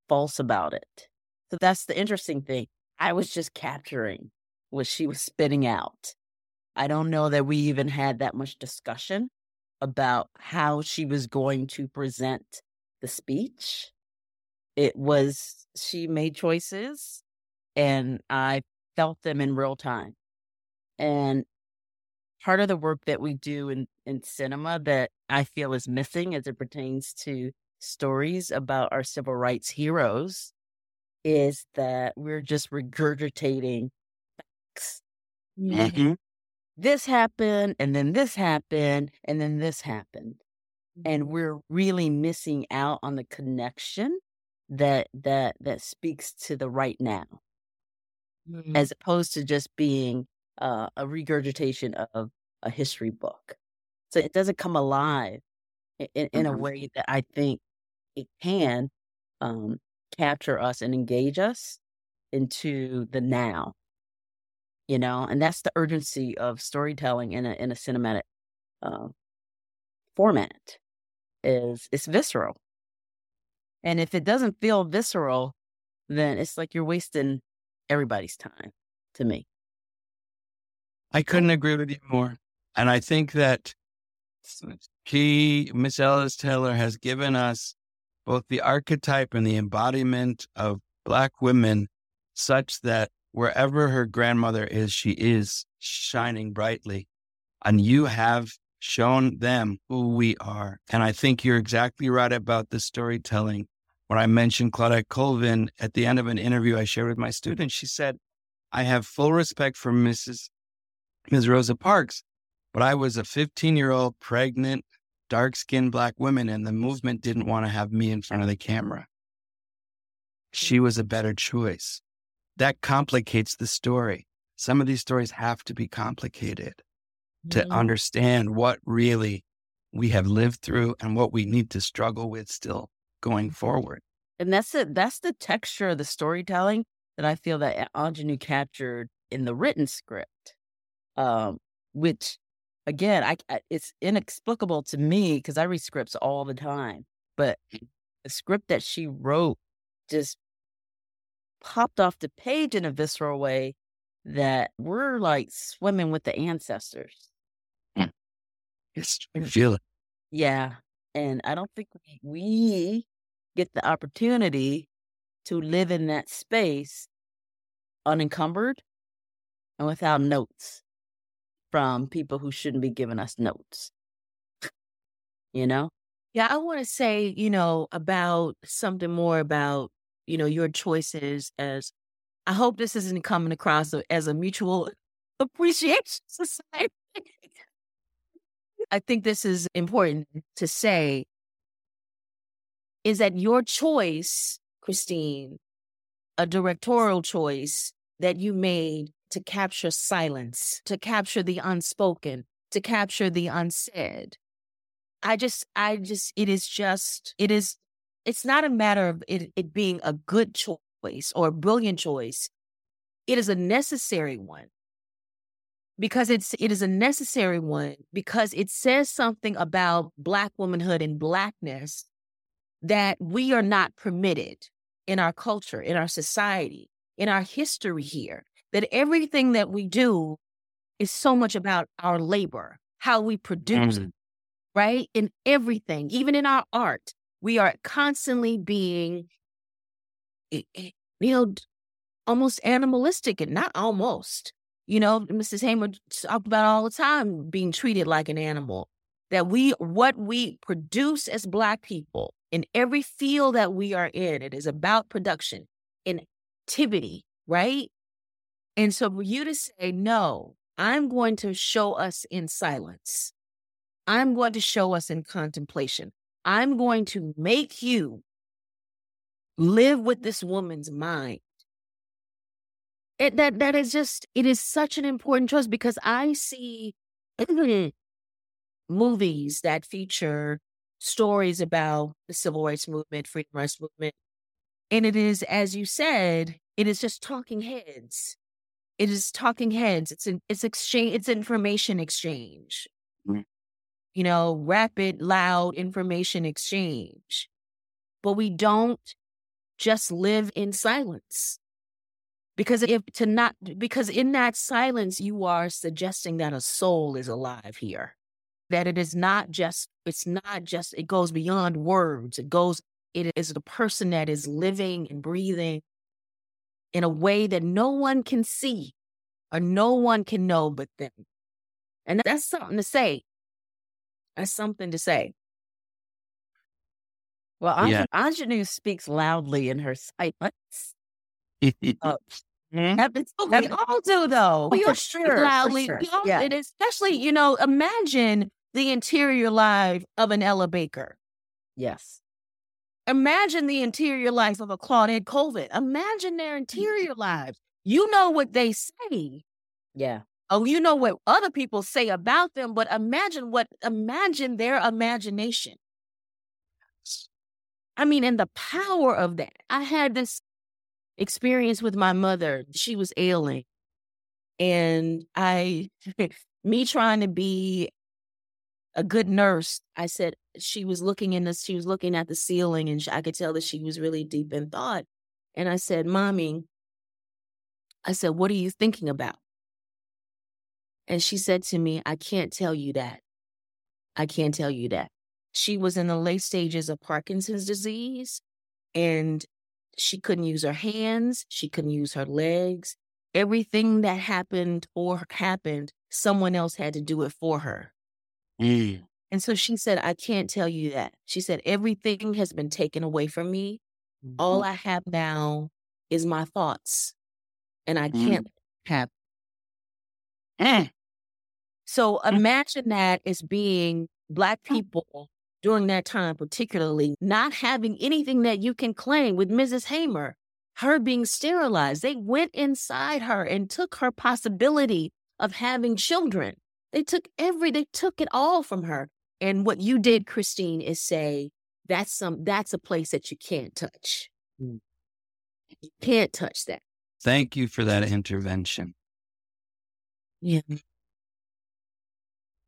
false about it. So that's the interesting thing. I was just capturing what she was spitting out. I don't know that we even had that much discussion about how she was going to present the speech. It was, she made choices and I felt them in real time. And part of the work that we do in, in cinema that I feel is missing as it pertains to stories about our civil rights heroes is that we're just regurgitating facts. Mm-hmm. This happened, and then this happened, and then this happened. And we're really missing out on the connection that that that speaks to the right now, mm-hmm. as opposed to just being uh, a regurgitation of a history book. So it doesn't come alive in, in mm-hmm. a way that I think it can um, capture us and engage us into the now. You know, and that's the urgency of storytelling in a in a cinematic uh, format. Is it's visceral, and if it doesn't feel visceral, then it's like you're wasting everybody's time. To me, I couldn't agree with you more, and I think that she, Miss Ellis-Taylor, has given us both the archetype and the embodiment of Black women, such that wherever her grandmother is, she is shining brightly. And you have shown them who we are. And I think you're exactly right about the storytelling. When I mentioned Claudette Colvin at the end of an interview I shared with my students, she said, I have full respect for Missus Miz Rosa Parks, but I was a fifteen-year-old pregnant, dark-skinned Black woman, and the movement didn't want to have me in front of the camera. She was a better choice. That complicates the story. Some of these stories have to be complicated to mm-hmm. understand what really we have lived through and what we need to struggle with still going forward. And that's it. That's the texture of the storytelling that I feel that Aunjanue captured in the written script, um, which, again, I, I it's inexplicable to me because I read scripts all the time. But the script that she wrote just popped off the page in a visceral way that we're like swimming with the ancestors. Mm. It's, I feel it. Yeah. And I don't think we, we get the opportunity to live in that space unencumbered and without notes from people who shouldn't be giving us notes. You know? Yeah. I want to say, you know, about something more about, you know, your choices as, I hope this isn't coming across as a mutual appreciation society. I think this is important to say is that your choice, Christine, a directorial choice that you made to capture silence, to capture the unspoken, to capture the unsaid. I just, I just, it is just, it is, It's not a matter of it, it being a good choice or a brilliant choice. It is a necessary one because it's it is a necessary one because it says something about Black womanhood and Blackness that we are not permitted in our culture, in our society, in our history here, that everything that we do is so much about our labor, how we produce, mm-hmm. right? In everything, even in our art. We are constantly being, you know, almost animalistic, and not almost, you know, Missus Hamer talked about all the time being treated like an animal, that we, what we produce as Black people in every field that we are in, it is about production and activity, right? And so for you to say, no, I'm going to show us in silence. I'm going to show us in contemplation. I'm going to make you live with this woman's mind. It, that, that is just, it is such an important choice because I see movies that feature stories about the civil rights movement, freedom rights movement. And it is, as you said, it is just talking heads. It is talking heads. It's an, it's exchange, it's information exchange. Mm-hmm. You know, rapid, loud information exchange. But we don't just live in silence. Because if to not, because in that silence, you are suggesting that a soul is alive here, that it is not just, it's not just, it goes beyond words. It goes, it is the person that is living and breathing in a way that no one can see or no one can know but them. And that's something to say. That's something to say. Well, Anj- yeah. Anjanue speaks loudly in her silence. uh, happens, oh, we all do, though. We all speak sure, loudly. Sure. We all, yeah. It is, especially, you know, imagine the interior life of an Ella Baker. Yes. Imagine the interior life of a Claudette Colvin. Imagine their interior lives. You know what they say. Yeah. Oh, you know what other people say about them, but imagine what, imagine their imagination. I mean, and the power of that. I had this experience with my mother. She was ailing. And I, me trying to be a good nurse, I said, she was looking in this, she was looking at the ceiling, and I could tell that she was really deep in thought. And I said, Mommy, I said, what are you thinking about? And she said to me, I can't tell you that. I can't tell you that. She was in the late stages of Parkinson's disease, and she couldn't use her hands. She couldn't use her legs. Everything that happened or happened, someone else had to do it for her. Mm. And so she said, I can't tell you that. She said, everything has been taken away from me. Mm-hmm. All I have now is my thoughts, and I mm. can't have. Mm. So imagine that as being Black people during that time, particularly not having anything that you can claim with Missus Hamer, her being sterilized. They went inside her and took her possibility of having children. They took every, they took it all from her. And what you did, Christine, is say, that's some, that's a place that you can't touch. Mm. You can't touch that. Thank you for that intervention. Yeah.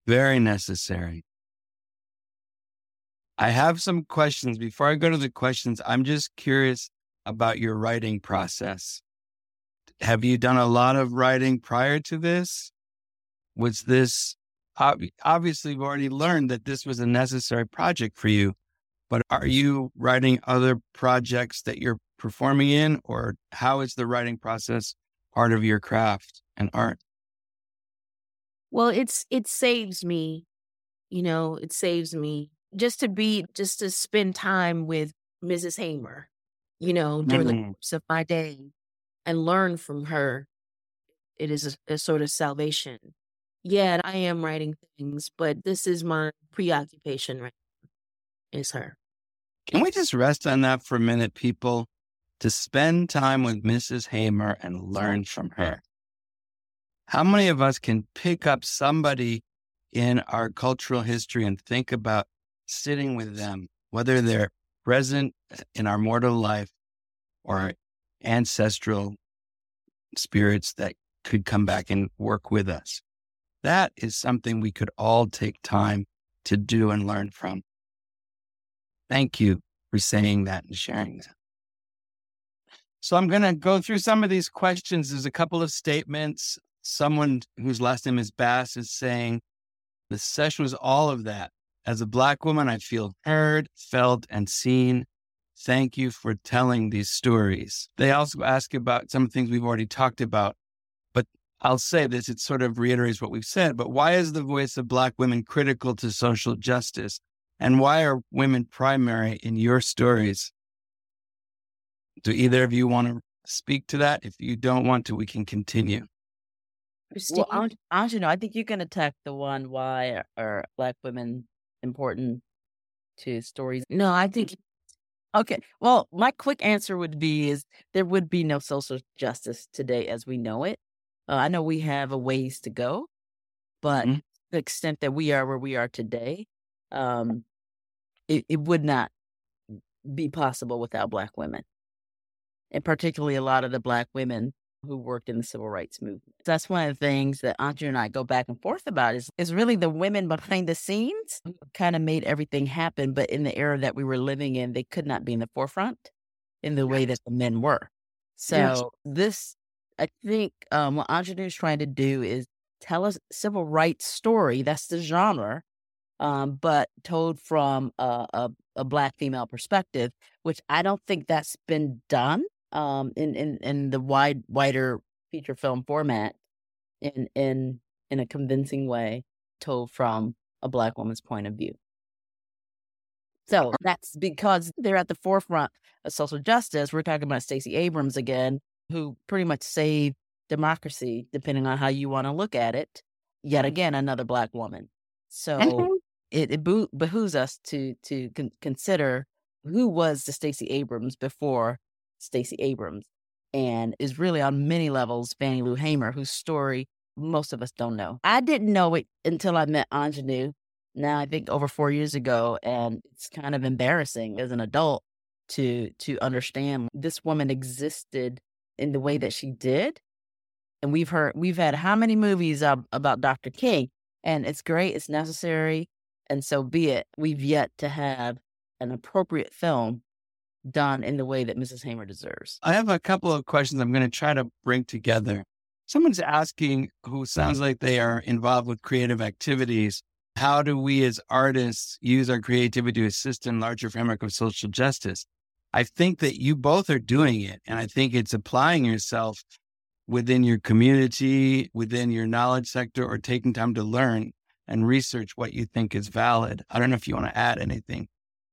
Very necessary. I have some questions. Before I go to the questions, I'm just curious about your writing process. Have you done a lot of writing prior to this? Was this, obviously we've already learned that this was a necessary project for you, but are you writing other projects that you're performing in, or how is the writing process part of your craft and art? Well, it's, it saves me, you know, it saves me just to be, just to spend time with Missus Hamer, you know, during mm-hmm. the course of my day and learn from her. It is a, a sort of salvation. Yeah, I am writing things, but this is my preoccupation right now, is her. Can we just rest on that for a minute, people? To spend time with Missus Hamer and learn from her. How many of us can pick up somebody in our cultural history and think about sitting with them, whether they're present in our mortal life or ancestral spirits that could come back and work with us? That is something we could all take time to do and learn from. Thank you for saying that and sharing that. So I'm going to go through some of these questions. There's a couple of statements. Someone whose last name is Bass is saying, the session was all of that. As a Black woman, I feel heard, felt, and seen. Thank you for telling these stories. They also ask about some things we've already talked about. I'll say this, it sort of reiterates what we've said, but why is the voice of Black women critical to social justice? And why are women primary in your stories? Do either of you want to speak to that? If you don't want to, we can continue. Well, Anj- Anjanue, I think you can attack the one, why are Black women important to stories? No, I think... Okay. Well, my quick answer would be is there would be no social justice today as we know it. Uh, I know we have a ways to go, but mm-hmm. to the extent that we are where we are today, um, it, it would not be possible without Black women, and particularly a lot of the Black women who worked in the civil rights movement. That's one of the things that Anju and I go back and forth about is, is really the women behind the scenes kind of made everything happen, but in the era that we were living in, they could not be in the forefront. in the way that the men were. So yes. this, I think um, what Aunjanue is trying to do is tell a civil rights story. That's the genre, um, but told from a, a, a Black female perspective, which I don't think that's been done um, in, in, in the wide wider feature film format in in in a convincing way, told from a Black woman's point of view. So that's because they're at the forefront of social justice. We're talking about Stacey Abrams again, who pretty much saved democracy, depending on how you want to look at it. Yet again, another Black woman. So mm-hmm. it, it be- behooves us to to con- consider who was the Stacey Abrams before Stacey Abrams, and is really on many levels Fannie Lou Hamer, whose story most of us don't know. I didn't know it until I met Aunjanue. Now, I think over four years ago, and it's kind of embarrassing as an adult to to understand this woman existed in the way that she did. And we've heard, we've had how many movies uh, about Doctor King, and it's great, it's necessary, and so be it. We've yet to have an appropriate film done in the way that Missus Hamer deserves. I have a couple of questions I'm going to try to bring together. Someone's asking, who sounds like they are involved with creative activities, how do we as artists use our creativity to assist in larger framework of social justice? I think that you both are doing it. And I think it's applying yourself within your community, within your knowledge sector, or taking time to learn and research what you think is valid. I don't know if you want to add anything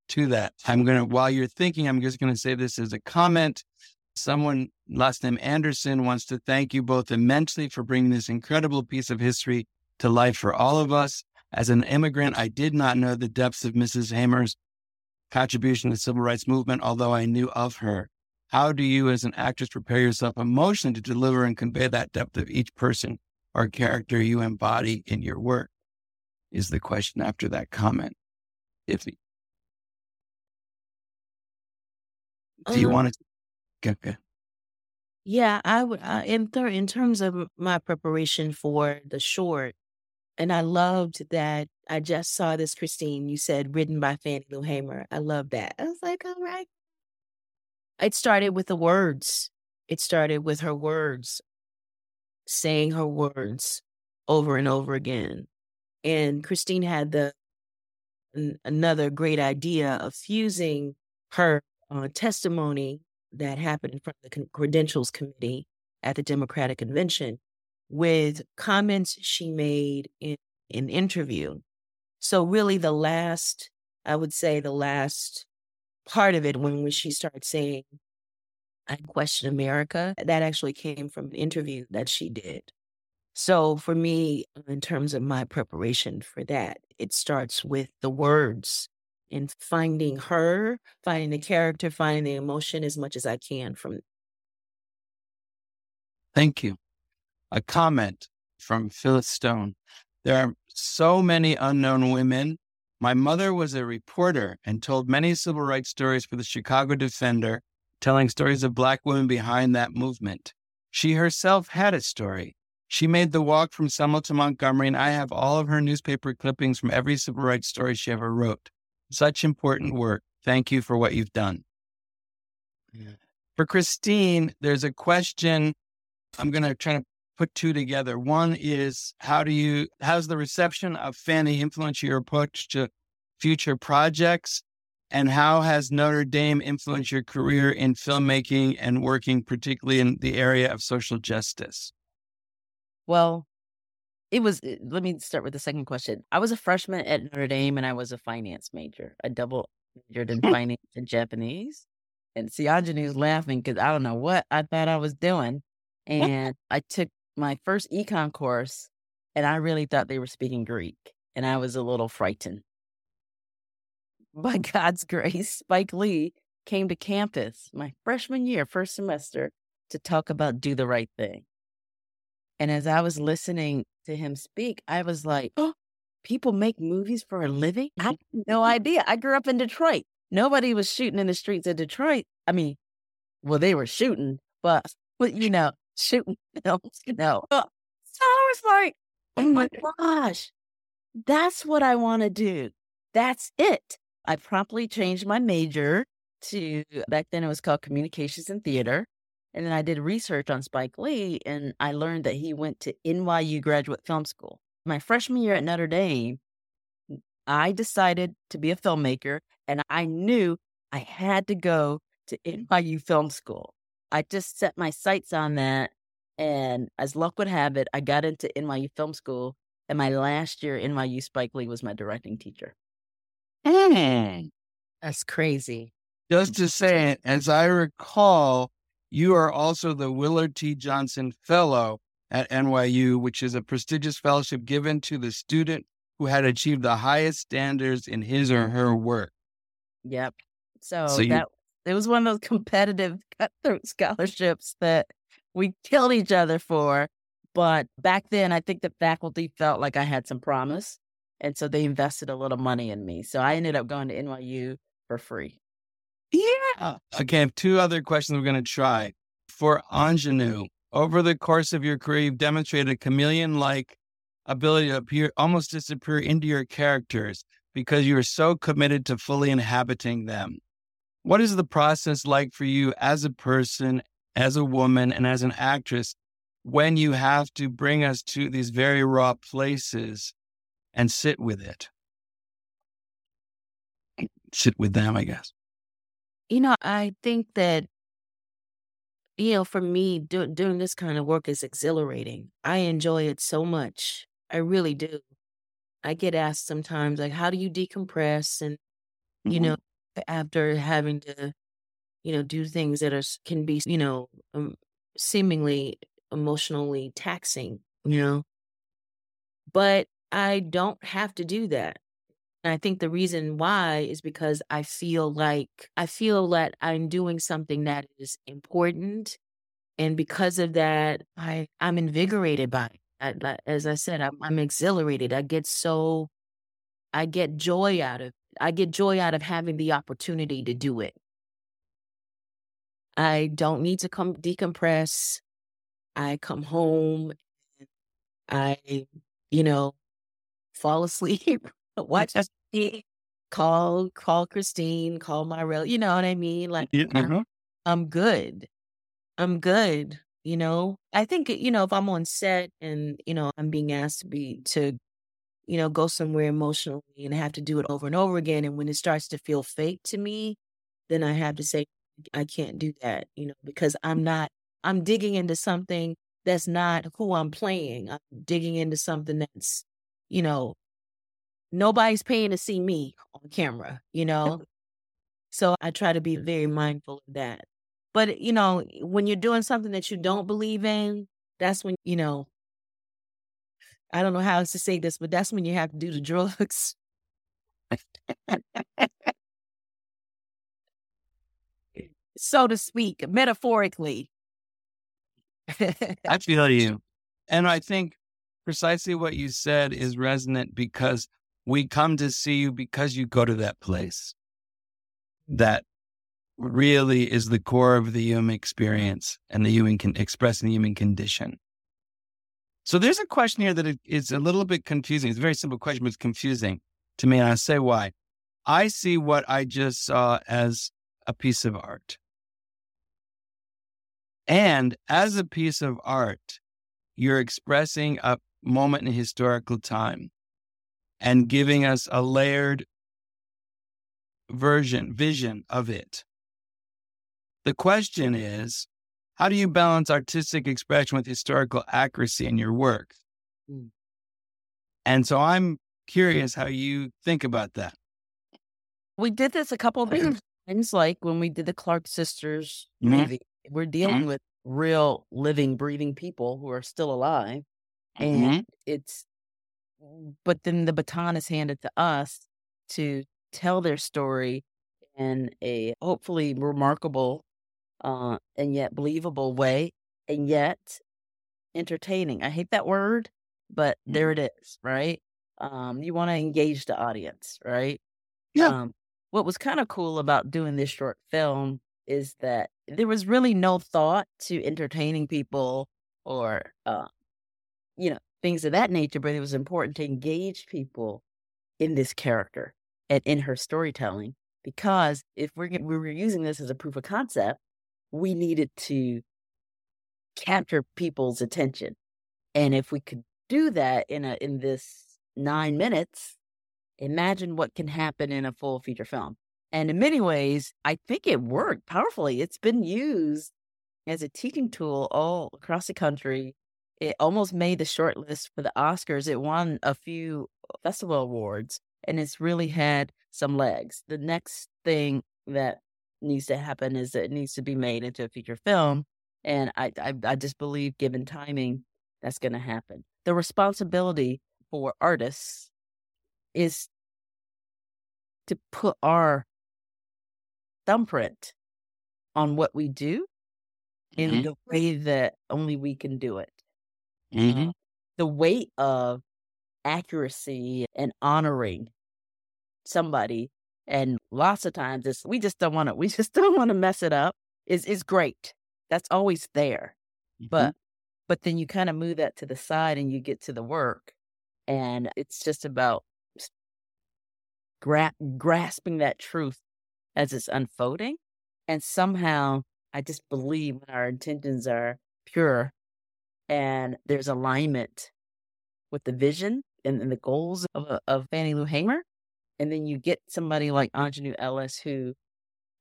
to that. I'm going to, while you're thinking, I'm just going to say this as a comment. Someone, last name Anderson, wants to thank you both immensely for bringing this incredible piece of history to life for all of us. As an immigrant, I did not know the depths of Missus Hamer's contribution to the civil rights movement, although I knew of her. How do you, as an actress, prepare yourself emotionally to deliver and convey that depth of each person or character you embody in your work? Is the question after that comment. If you, do you um, want to? Okay. Yeah, I would. Uh, in th- in terms of my preparation for the short. And I loved that I just saw this, Christine, you said written by Fannie Lou Hamer. I love that. I was like, all right. It started with the words. It started with her words, saying her words over and over again. And Christine had the n- another great idea of fusing her uh, testimony that happened in front of the Credentials Committee at the Democratic Convention with comments she made in an interview. So really the last, I would say the last part of it, when she started saying, I question America, that actually came from an interview that she did. So for me, in terms of my preparation for that, it starts with the words and finding her, finding the character, finding the emotion as much as I can from. Thank you. A comment from Phyllis Stone. There are so many unknown women. My mother was a reporter and told many civil rights stories for the Chicago Defender, telling stories of Black women behind that movement. She herself had a story. She made the walk from Selma to Montgomery, and I have all of her newspaper clippings from every civil rights story she ever wrote. Such important work. Thank you for what you've done. Yeah. For Christine, there's a question. I'm going to try to put two together. One is, how do you, how's the reception of Fannie influenced your approach to future projects? And how has Notre Dame influenced your career in filmmaking and working particularly in the area of social justice? Well, it was, let me start with the second question. I was a freshman at Notre Dame and I was a finance major. I double majored in finance and Japanese. And see, Aunjanue's laughing because I don't know what I thought I was doing. And I took my first econ course, and I really thought they were speaking Greek, and I was a little frightened. By God's grace, Spike Lee came to campus my freshman year, first semester, to talk about Do the Right Thing. And as I was listening to him speak, I was like, oh, people make movies for a living? I had no idea. I grew up in Detroit. Nobody was shooting in the streets of Detroit. I mean, well, they were shooting, but, but you know, shooting films, you know. So I was like, oh my gosh, that's what I want to do. That's it. I promptly changed my major to, back then it was called Communications and Theater. And then I did research on Spike Lee, and I learned that he went to N Y U Graduate Film School. My freshman year at Notre Dame, I decided to be a filmmaker, and I knew I had to go to N Y U Film School. I just set my sights on that, and as luck would have it, I got into N Y U Film School, and my last year at N Y U, Spike Lee was my directing teacher. Mm. That's crazy. Just to say, as I recall, you are also the Willard T. Johnson Fellow at N Y U, which is a prestigious fellowship given to the student who had achieved the highest standards in his or her work. Yep. So, so you, that it was one of those competitive cutthroat scholarships that we killed each other for. But back then, I think the faculty felt like I had some promise. And so they invested a little money in me. So I ended up going to N Y U for free. Yeah. Okay, I have two other questions we're going to try. For Aunjanue, over the course of your career, you've demonstrated a chameleon-like ability to appear, almost disappear into your characters because you are so committed to fully inhabiting them. What is the process like for you as a person, as a woman, and as an actress when you have to bring us to these very raw places and sit with it? Sit with them, I guess. You know, I think that, you know, for me, do, doing this kind of work is exhilarating. I enjoy it so much. I really do. I get asked sometimes, like, how do you decompress? And, you mm-hmm. know, after having to, you know, do things that are can be, you know, um, seemingly emotionally taxing, you know. But I don't have to do that. And I think the reason why is because I feel like I feel that I'm doing something that is important. And because of that, I, I'm invigorated by it. I, as I said, I'm, I'm exhilarated. I get so, I get joy out of, I get joy out of having the opportunity to do it. I don't need to come decompress. I come home. And I, you know, fall asleep. Watch me, call, call Christine, call my real, you know what I mean? Like, yeah, uh-huh. I'm good. I'm good. You know, I think, you know, if I'm on set and, you know, I'm being asked to be, to, you know, go somewhere emotionally and I have to do it over and over again. And when it starts to feel fake to me, then I have to say, I can't do that, you know, because I'm not, I'm digging into something that's not who I'm playing. I'm digging into something that's, you know, nobody's paying to see me on camera, you know? So I try to be very mindful of that. But, you know, when you're doing something that you don't believe in, that's when, you know, I don't know how else to say this, but that's when you have to do the drugs. So to speak, metaphorically. I feel you. And I think precisely what you said is resonant because we come to see you because you go to that place that really is the core of the human experience and the human can express in the human condition. So there's a question here that is a little bit confusing. It's a very simple question, but it's confusing to me. And I say why. I see what I just saw as a piece of art. And as a piece of art, you're expressing a moment in historical time and giving us a layered version, vision of it. The question is, how do you balance artistic expression with historical accuracy in your work? Mm. And so I'm curious how you think about that. We did this a couple of times, like when we did the Clark Sisters mm-hmm. movie. We're dealing mm-hmm. with real, living, breathing people who are still alive. And mm-hmm. it's... But then the baton is handed to us to tell their story in a hopefully remarkable uh, and yet believable way, and yet entertaining. I hate that word, but there it is, right? Um, you want to engage the audience, right? Yeah. Um, what was kind of cool about doing this short film is that there was really no thought to entertaining people or, uh, you know, things of that nature, but it was important to engage people in this character and in her storytelling. because if we're, we were using this as a proof of concept, we needed to capture people's attention. And if we could do that in a in this nine minutes, imagine what can happen in a full feature film. And in many ways, I think it worked powerfully. It's been used as a teaching tool all across the country. It almost made the short list for the Oscars. It won a few festival awards, and it's really had some legs. The next thing that needs to happen is that it needs to be made into a feature film. And I, I, I just believe, given timing, that's going to happen. The responsibility for artists is to put our thumbprint on what we do in mm-hmm. the way that only we can do it. Mm-hmm. Uh, the weight of accuracy and honoring somebody, and lots of times it's, we just don't want to, we just don't want to mess it up, is is great. That's always there. Mm-hmm. But but then you kind of move that to the side and you get to the work. And it's just about gra- grasping that truth as it's unfolding. And somehow I just believe when our intentions are pure and there's alignment with the vision and, and the goals of, of Fannie Lou Hamer. And then you get somebody like Aunjanue Ellis, who,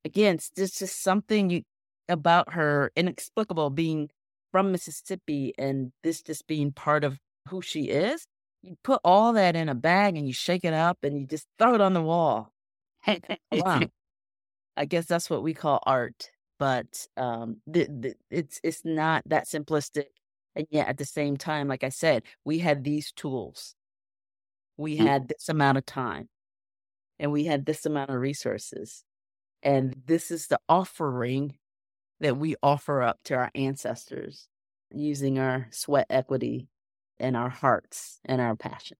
again, there's just something you, about her, inexplicable, being from Mississippi and this just being part of who she is. You put all that in a bag and you shake it up and you just throw it on the wall. Wow. I guess that's what we call art. But um, the, the, it's it's not that simplistic. And yet at the same time, like I said, we had these tools. We mm-hmm. had this amount of time. And we had this amount of resources. And this is the offering that we offer up to our ancestors using our sweat equity and our hearts and our passion.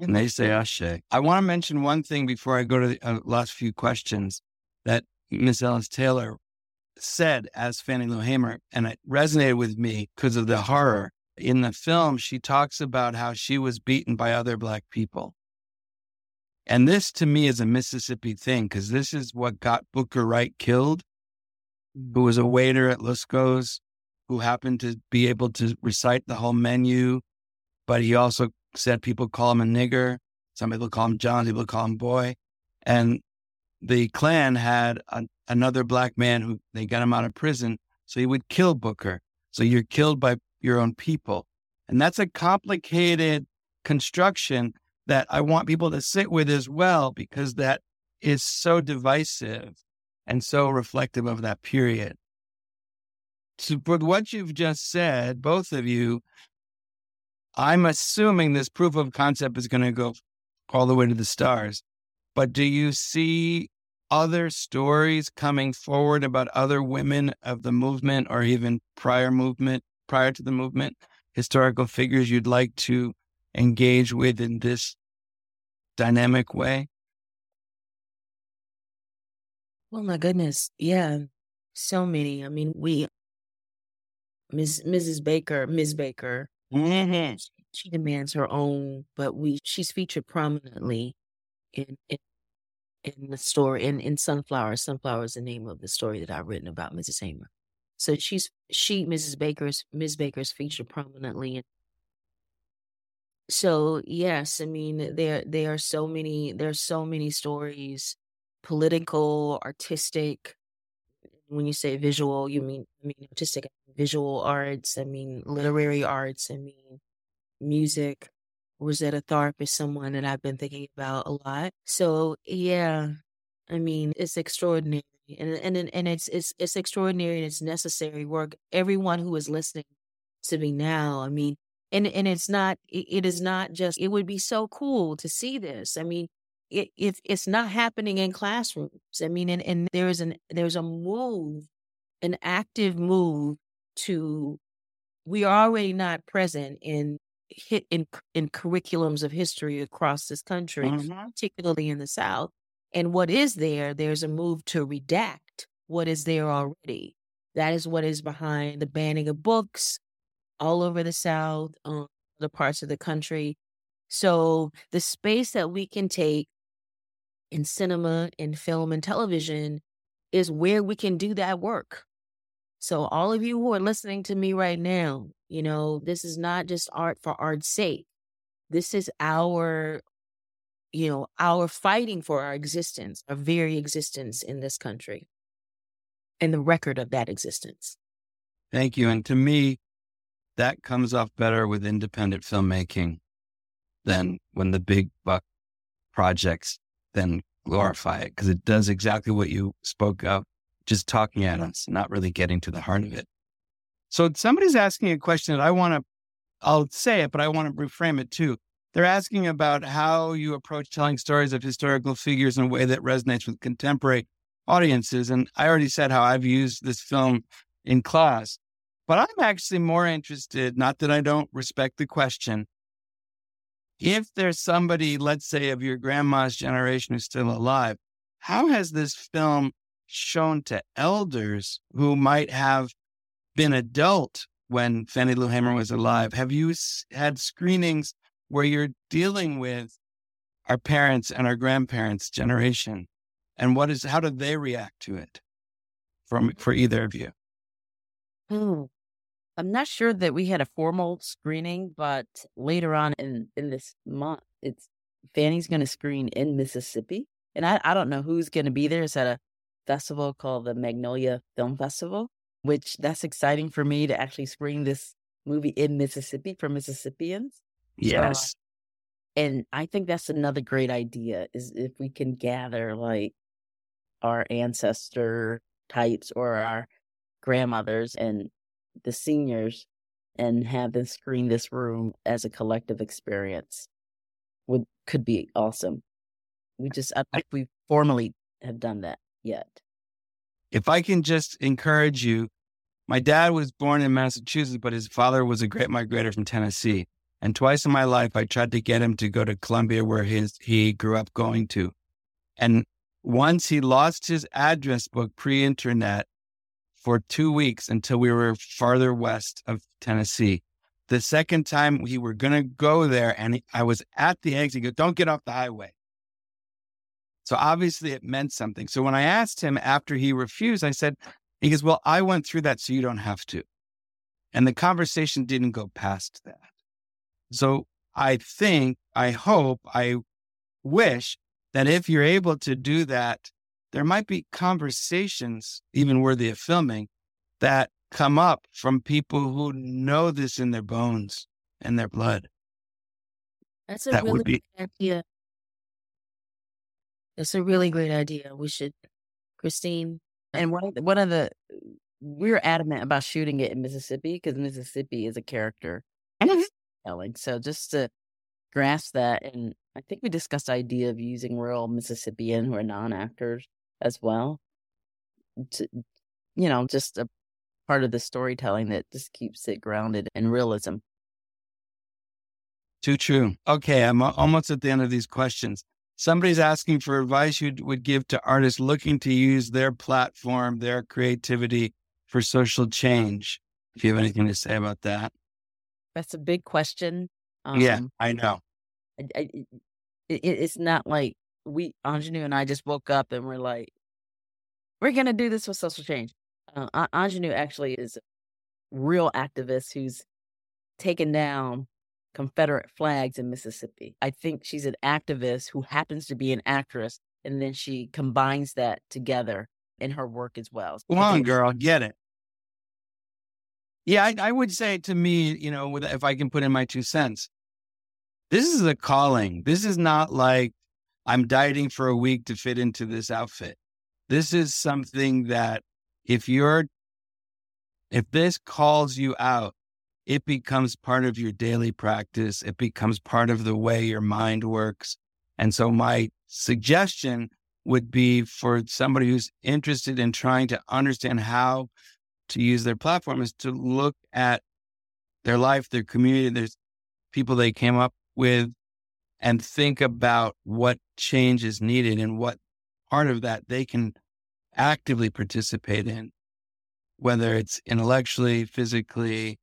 And they say Ashe. I want to mention one thing before I go to the uh, last few questions that Miz Ellis-Taylor said as Fannie Lou Hamer, and it resonated with me because of the horror. In the film, she talks about how she was beaten by other Black people. And this, to me, is a Mississippi thing, because this is what got Booker Wright killed, who was a waiter at Lusco's, who happened to be able to recite the whole menu, but he also said people call him a nigger. Some people call him John, people call him boy. And the Klan had a, another Black man who they got him out of prison, so he would kill Booker. So you're killed by your own people. And that's a complicated construction that I want people to sit with as well, because that is so divisive and so reflective of that period. So for what you've just said, both of you, I'm assuming this proof of concept is going to go all the way to the stars. But do you see other stories coming forward about other women of the movement, or even prior movement, prior to the movement, historical figures you'd like to engage with in this dynamic way? Well, my goodness. Yeah. So many. I mean, we, Miz Missus Baker, Miz Baker, mm-hmm. she, she demands her own, but we, she's featured prominently in, in, in the story, in, in Sunflower. Sunflower is the name of the story that I've written about Missus Hamer. So she's, she, Missus Baker's, Miz Baker's featured prominently. In, so yes, I mean, there, there are so many, there are so many stories. Political, artistic. When you say visual, you mean I mean artistic, visual arts. I mean literary arts. I mean music. Rosetta Tharpe is someone that I've been thinking about a lot. So yeah, I mean it's extraordinary, and and and it's it's it's extraordinary, and it's necessary work. Everyone who is listening to me now, I mean, and and it's not. It, it is not just. It would be so cool to see this. I mean. It, it, it's not happening in classrooms. I mean, and, and there is an there's a move, an active move to. We are already not present in hit in in curriculums of history across this country, mm-hmm. particularly in the South. And what is there? There's a move to redact what is there already. That is what is behind the banning of books all over the South, um, other parts of the country. So the space that we can take in cinema, in film and television is where we can do that work. So all of you who are listening to me right now, you know, this is not just art for art's sake. This is our, you know, our fighting for our existence, our very existence in this country and the record of that existence. Thank you. And to me, that comes off better with independent filmmaking than when the big buck projects then glorify it, because it does exactly what you spoke of, just talking at us, not really getting to the heart of it. So somebody's asking a question that I want to, I'll say it, but I want to reframe it too. They're asking about how you approach telling stories of historical figures in a way that resonates with contemporary audiences. And I already said how I've used this film in class, but I'm actually more interested, not that I don't respect the question, if there's somebody, let's say, of your grandma's generation who's still alive, how has this film shown to elders who might have been adult when Fannie Lou Hamer was alive? Have you had screenings where you're dealing with our parents and our grandparents' generation? And what is, how do they react to it from, for either of you? Hmm. I'm not sure that we had a formal screening, but later on in, in this month, it's Fannie's going to screen in Mississippi. And I, I don't know who's going to be there. It's at a festival called the Magnolia Film Festival, which that's exciting for me to actually screen this movie in Mississippi for Mississippians. Yes. So, and I think that's another great idea, is if we can gather like our ancestor types or our grandmothers and the seniors and have them screen this room as a collective experience would could be awesome. We just, I think we formally have done that yet. If I can just encourage you, my dad was born in Massachusetts, but his father was a great migrator from Tennessee. And twice in my life, I tried to get him to go to Columbia, where his, he grew up going to. And once he lost his address book pre-internet for two weeks until we were farther west of Tennessee. The second time we were going to go there, and he, I was at the exit, he goes, "Don't get off the highway." So obviously it meant something. So when I asked him after he refused, I said, he goes, "Well, I went through that, so you don't have to." And the conversation didn't go past that. So I think, I hope, I wish that if you're able to do that, there might be conversations, even worthy of filming, that come up from people who know this in their bones and their blood. That's a that really would be- good idea. That's a really great idea. We should, Christine. And one of the, one of the we're adamant about shooting it in Mississippi because Mississippi is a character. Telling. So just to grasp that, and I think we discussed the idea of using rural Mississippians who are non-actors as well, to, you know, just a part of the storytelling that just keeps it grounded in realism. Too true. Okay, I'm almost at the end of these questions. Somebody's asking for advice you would give to artists looking to use their platform, their creativity for social change. If you have anything to say about that. That's a big question. Um, yeah, I know. I, I, it, it's not like we, Aunjanue and I just woke up and we're like, we're going to do this with social change. Uh, Aunjanue actually is a real activist who's taken down Confederate flags in Mississippi. I think she's an activist who happens to be an actress, and then she combines that together in her work as well. Come on, girl, get it. Yeah, I, I would say to me, you know, with, if I can put in my two cents, this is a calling. This is not like I'm dieting for a week to fit into this outfit. This is something that if you're, if this calls you out, it becomes part of your daily practice. It becomes part of the way your mind works. And so my suggestion would be for somebody who's interested in trying to understand how to use their platform is to look at their life, their community, there's people they came up with, and think about what change is needed and what part of that they can actively participate in, whether it's intellectually, physically,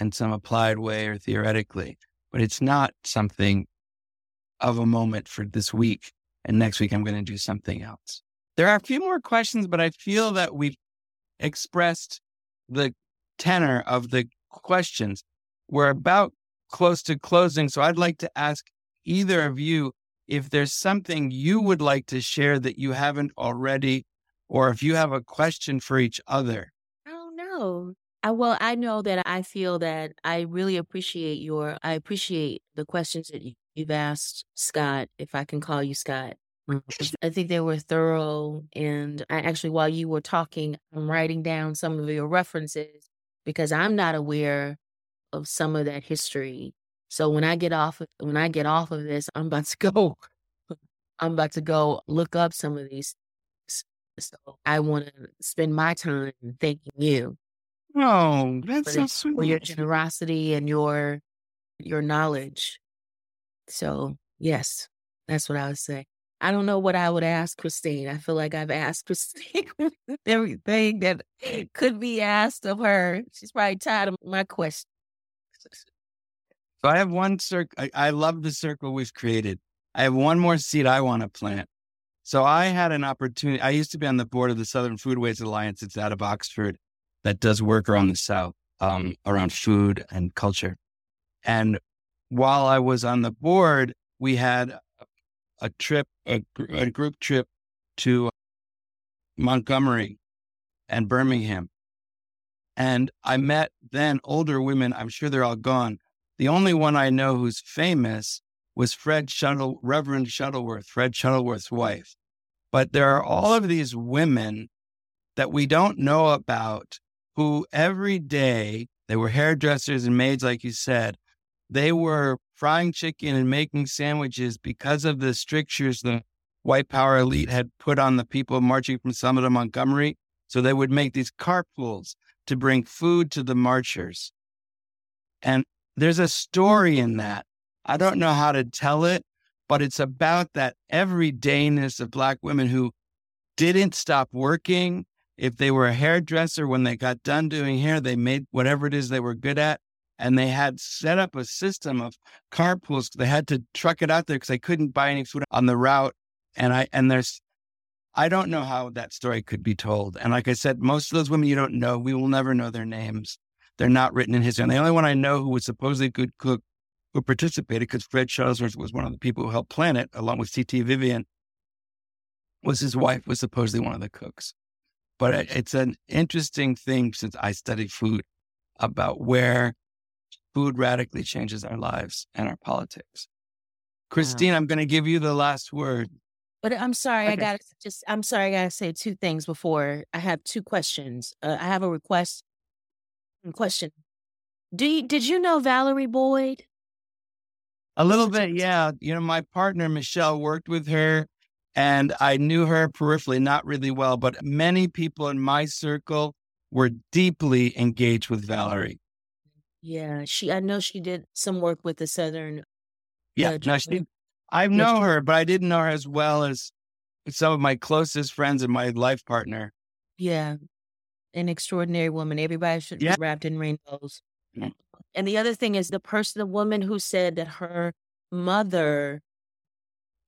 in some applied way or theoretically. But it's not something of a moment for this week. And next week, I'm going to do something else. There are a few more questions, but I feel that we've expressed the tenor of the questions. We're about close to closing. So I'd like to ask either of you if there's something you would like to share that you haven't already, or if you have a question for each other. I don't know. I, well, I know that I feel that I really appreciate your, I appreciate the questions that you, you've asked, Scott, if I can call you Scott. I think they were thorough. And I actually, while you were talking, I'm writing down some of your references because I'm not aware of some of that history. So when I get off, when I get off of this, I'm about to go, I'm about to go look up some of these things. So I want to spend my time thanking you. Oh, that's so sweet. For your generosity and your, your knowledge. So yes, that's what I would say. I don't know what I would ask Christine. I feel like I've asked Christine everything that could be asked of her. She's probably tired of my questions. So I have one circle. I, I love the circle we've created. I have one more seed I want to plant. So I had an opportunity. I used to be on the board of the Southern Foodways Alliance. It's out of Oxford that does work around the South, um, around food and culture. And while I was on the board, we had a trip, a, gr- a group trip to Montgomery and Birmingham. And I met then older women. I'm sure they're all gone. The only one I know who's famous was Fred Shuttle, Reverend Shuttlesworth, Fred Shuttlesworth's wife. But there are all of these women that we don't know about who every day, they were hairdressers and maids, like you said. They were frying chicken and making sandwiches because of the strictures the white power elite had put on the people marching from Selma to Montgomery. So they would make these carpools to bring food to the marchers. And there's a story in that. I don't know how to tell it, but it's about that everydayness of Black women who didn't stop working. If they were a hairdresser, when they got done doing hair, they made whatever it is they were good at. And they had set up a system of carpools. They had to truck it out there because they couldn't buy any food on the route. And I and there's, I don't know how that story could be told. And like I said, most of those women you don't know. We will never know their names. They're not written in history. And the only one I know who was supposedly a good cook who participated, because Fred Shuttlesworth was one of the people who helped plan it, along with C T Vivian, was his wife was supposedly one of the cooks. But it's an interesting thing, since I study food, about where food radically changes our lives and our politics. Christine, wow. I'm going to give you the last word. But I'm sorry, okay. I got to just, I'm sorry, I got to say two things before I have two questions. Uh, I have a request question. Do you, did you know Valerie Boyd? A little bit, yeah. You know, my partner, Michelle, worked with her and I knew her peripherally, not really well, but many people in my circle were deeply engaged with Valerie. Yeah, she. I know she did some work with the Southern. Yeah, uh, no, she, I know her, but I didn't know her as well as some of my closest friends and my life partner. Yeah, an extraordinary woman. Everybody should yeah. be wrapped in rainbows. Yeah. And the other thing is the person, the woman who said that her mother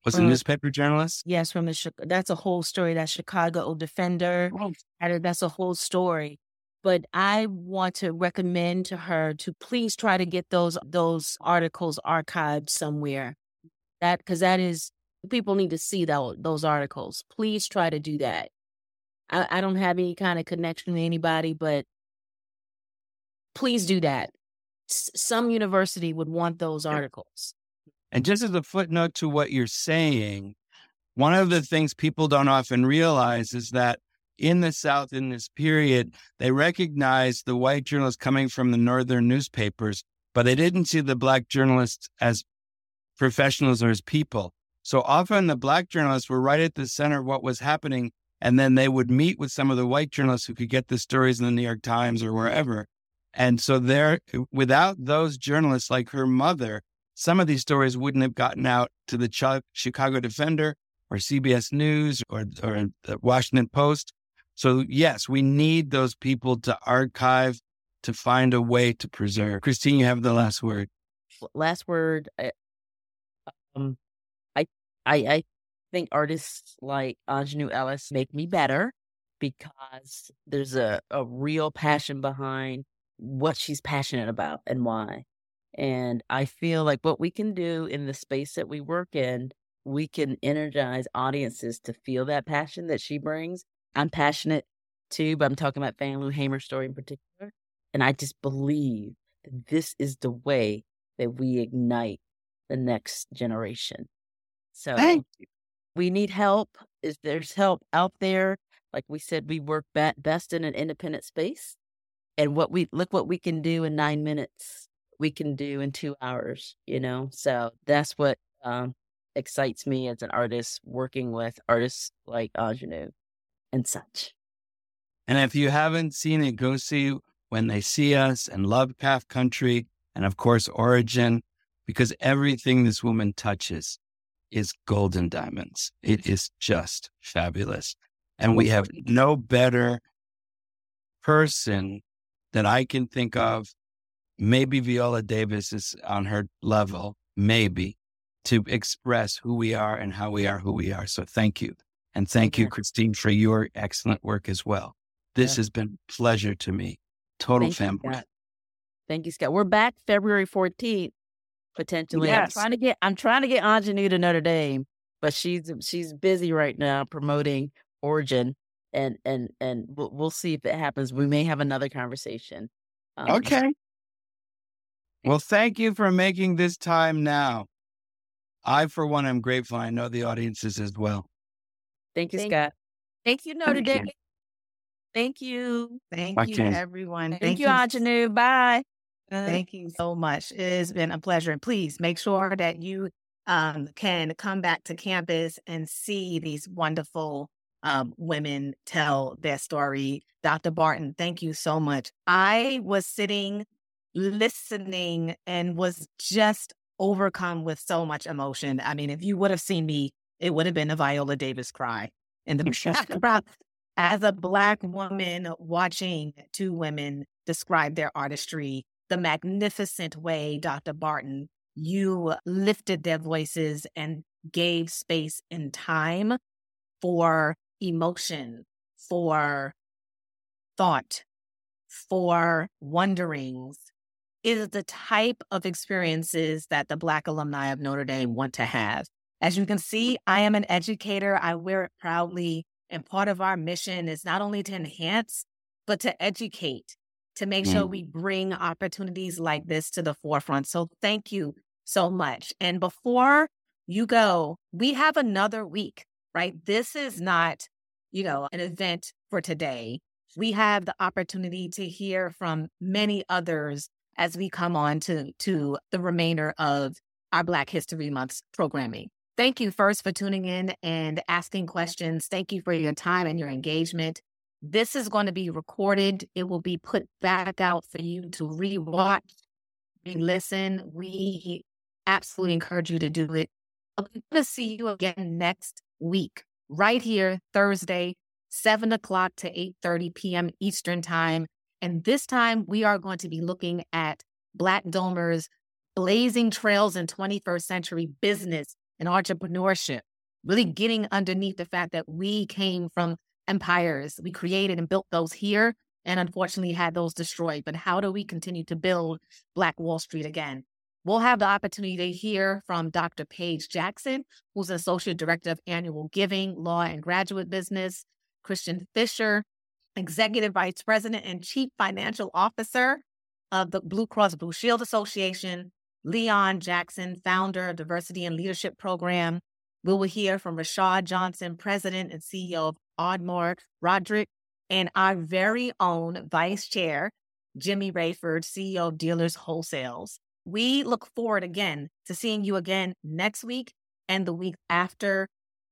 was from, a newspaper journalist. Yes, from the that's a whole story. That Chicago Defender. Oh. That's a whole story. But I want to recommend to her to please try to get those those articles archived somewhere. That because that is, people need to see that, those articles. Please try to do that. I, I don't have any kind of connection to anybody, but please do that. S- some university would want those articles. And just as a footnote to what you're saying, one of the things people don't often realize is that in the South, in this period, they recognized the white journalists coming from the northern newspapers, but they didn't see the Black journalists as professionals or as people. So often the Black journalists were right at the center of what was happening, and then they would meet with some of the white journalists who could get the stories in the New York Times or wherever. And so there, without those journalists like her mother, some of these stories wouldn't have gotten out to the Ch- Chicago Defender or C B S News or, or the Washington Post. So yes, we need those people to archive, to find a way to preserve. Christine, you have the last word. Last word. I, um, I, I, I think artists like Aunjanue Ellis make me better because there's a, a real passion behind what she's passionate about and why. And I feel like what we can do in the space that we work in, we can energize audiences to feel that passion that she brings. I'm passionate too, but I'm talking about Fannie Lou Hamer's story in particular. And I just believe that this is the way that we ignite the next generation. So hey. We need help. If there's help out there, like we said, we work best in an independent space. And what we look what we can do in nine minutes, we can do in two hours, you know? So that's what um, excites me as an artist, working with artists like Aunjanue and such. And if you haven't seen it, go see When They See Us and Love Calf Country and, of course, Origin, because everything this woman touches is golden diamonds. It is just fabulous. And we have no better person that I can think of. Maybe Viola Davis is on her level, maybe, to express who we are and how we are who we are. So thank you. And thank you, Christine, for your excellent work as well. This yeah. has been a pleasure to me. Total family. Thank, thank you, Scott. We're back February fourteenth, potentially. Yes. I'm trying to get I'm trying to get Aunjanue to Notre Dame, but she's she's busy right now promoting Origin, and and and we'll, we'll see if it happens. We may have another conversation. Um, okay. Well, thank you for making this time now. I, for one, am grateful. I know the audiences as well. Thank you, thank, Scott. Thank you, Notre Dame. Thank you. Thank you. Thank you, everyone. Thank, Thank you, Aunjanue. Bye. Thank you so much. It has been a pleasure. And please make sure that you um, can come back to campus and see these wonderful um, women tell their story. Doctor Barton, thank you so much. I was sitting, listening, and was just overcome with so much emotion. I mean, if you would have seen me, it would have been a Viola Davis cry in the crowd. As a Black woman watching two women describe their artistry, the magnificent way, Doctor Barton, you lifted their voices and gave space and time for emotion, for thought, for wonderings, is the type of experiences that the Black alumni of Notre Dame want to have. As you can see, I am an educator. I wear it proudly. And part of our mission is not only to enhance, but to educate, to make sure we bring opportunities like this to the forefront. So thank you so much. And before you go, we have another week, right? This is not, you know, an event for today. We have the opportunity to hear from many others as we come on to, to the remainder of our Black History Month's programming. Thank you first for tuning in and asking questions. Thank you for your time and your engagement. This is going to be recorded. It will be put back out for you to rewatch and listen. We absolutely encourage you to do it. I'm going to see you again next week, right here, Thursday, seven o'clock to eight thirty p.m. Eastern time. And this time we are going to be looking at Black Domers blazing trails in twenty-first century business and entrepreneurship, really getting underneath the fact that we came from empires. We created and built those here and unfortunately had those destroyed. But how do we continue to build Black Wall Street again? We'll have the opportunity to hear from Doctor Paige Jackson, who's Associate Director of Annual Giving, Law and Graduate Business, Christian Fisher, Executive Vice President and Chief Financial Officer of the Blue Cross Blue Shield Association, Leon Jackson, founder of Diversity and Leadership Program. We will hear from Rashad Johnson, president and C E O of Ardmore Roderick, and our very own vice chair, Jimmy Rayford, C E O of Dealers Wholesales. We look forward again to seeing you again next week and the week after.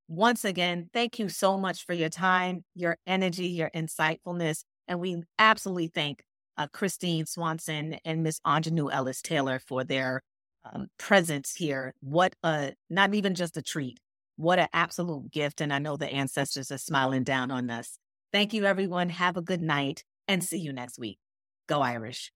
Once again, thank you so much for your time, your energy, your insightfulness, and we absolutely thank Uh, Christine Swanson and Miss Aunjanue Ellis-Taylor for their um, presence here. What a, not even just a treat, what an absolute gift. And I know the ancestors are smiling down on us. Thank you, everyone. Have a good night and see you next week. Go Irish.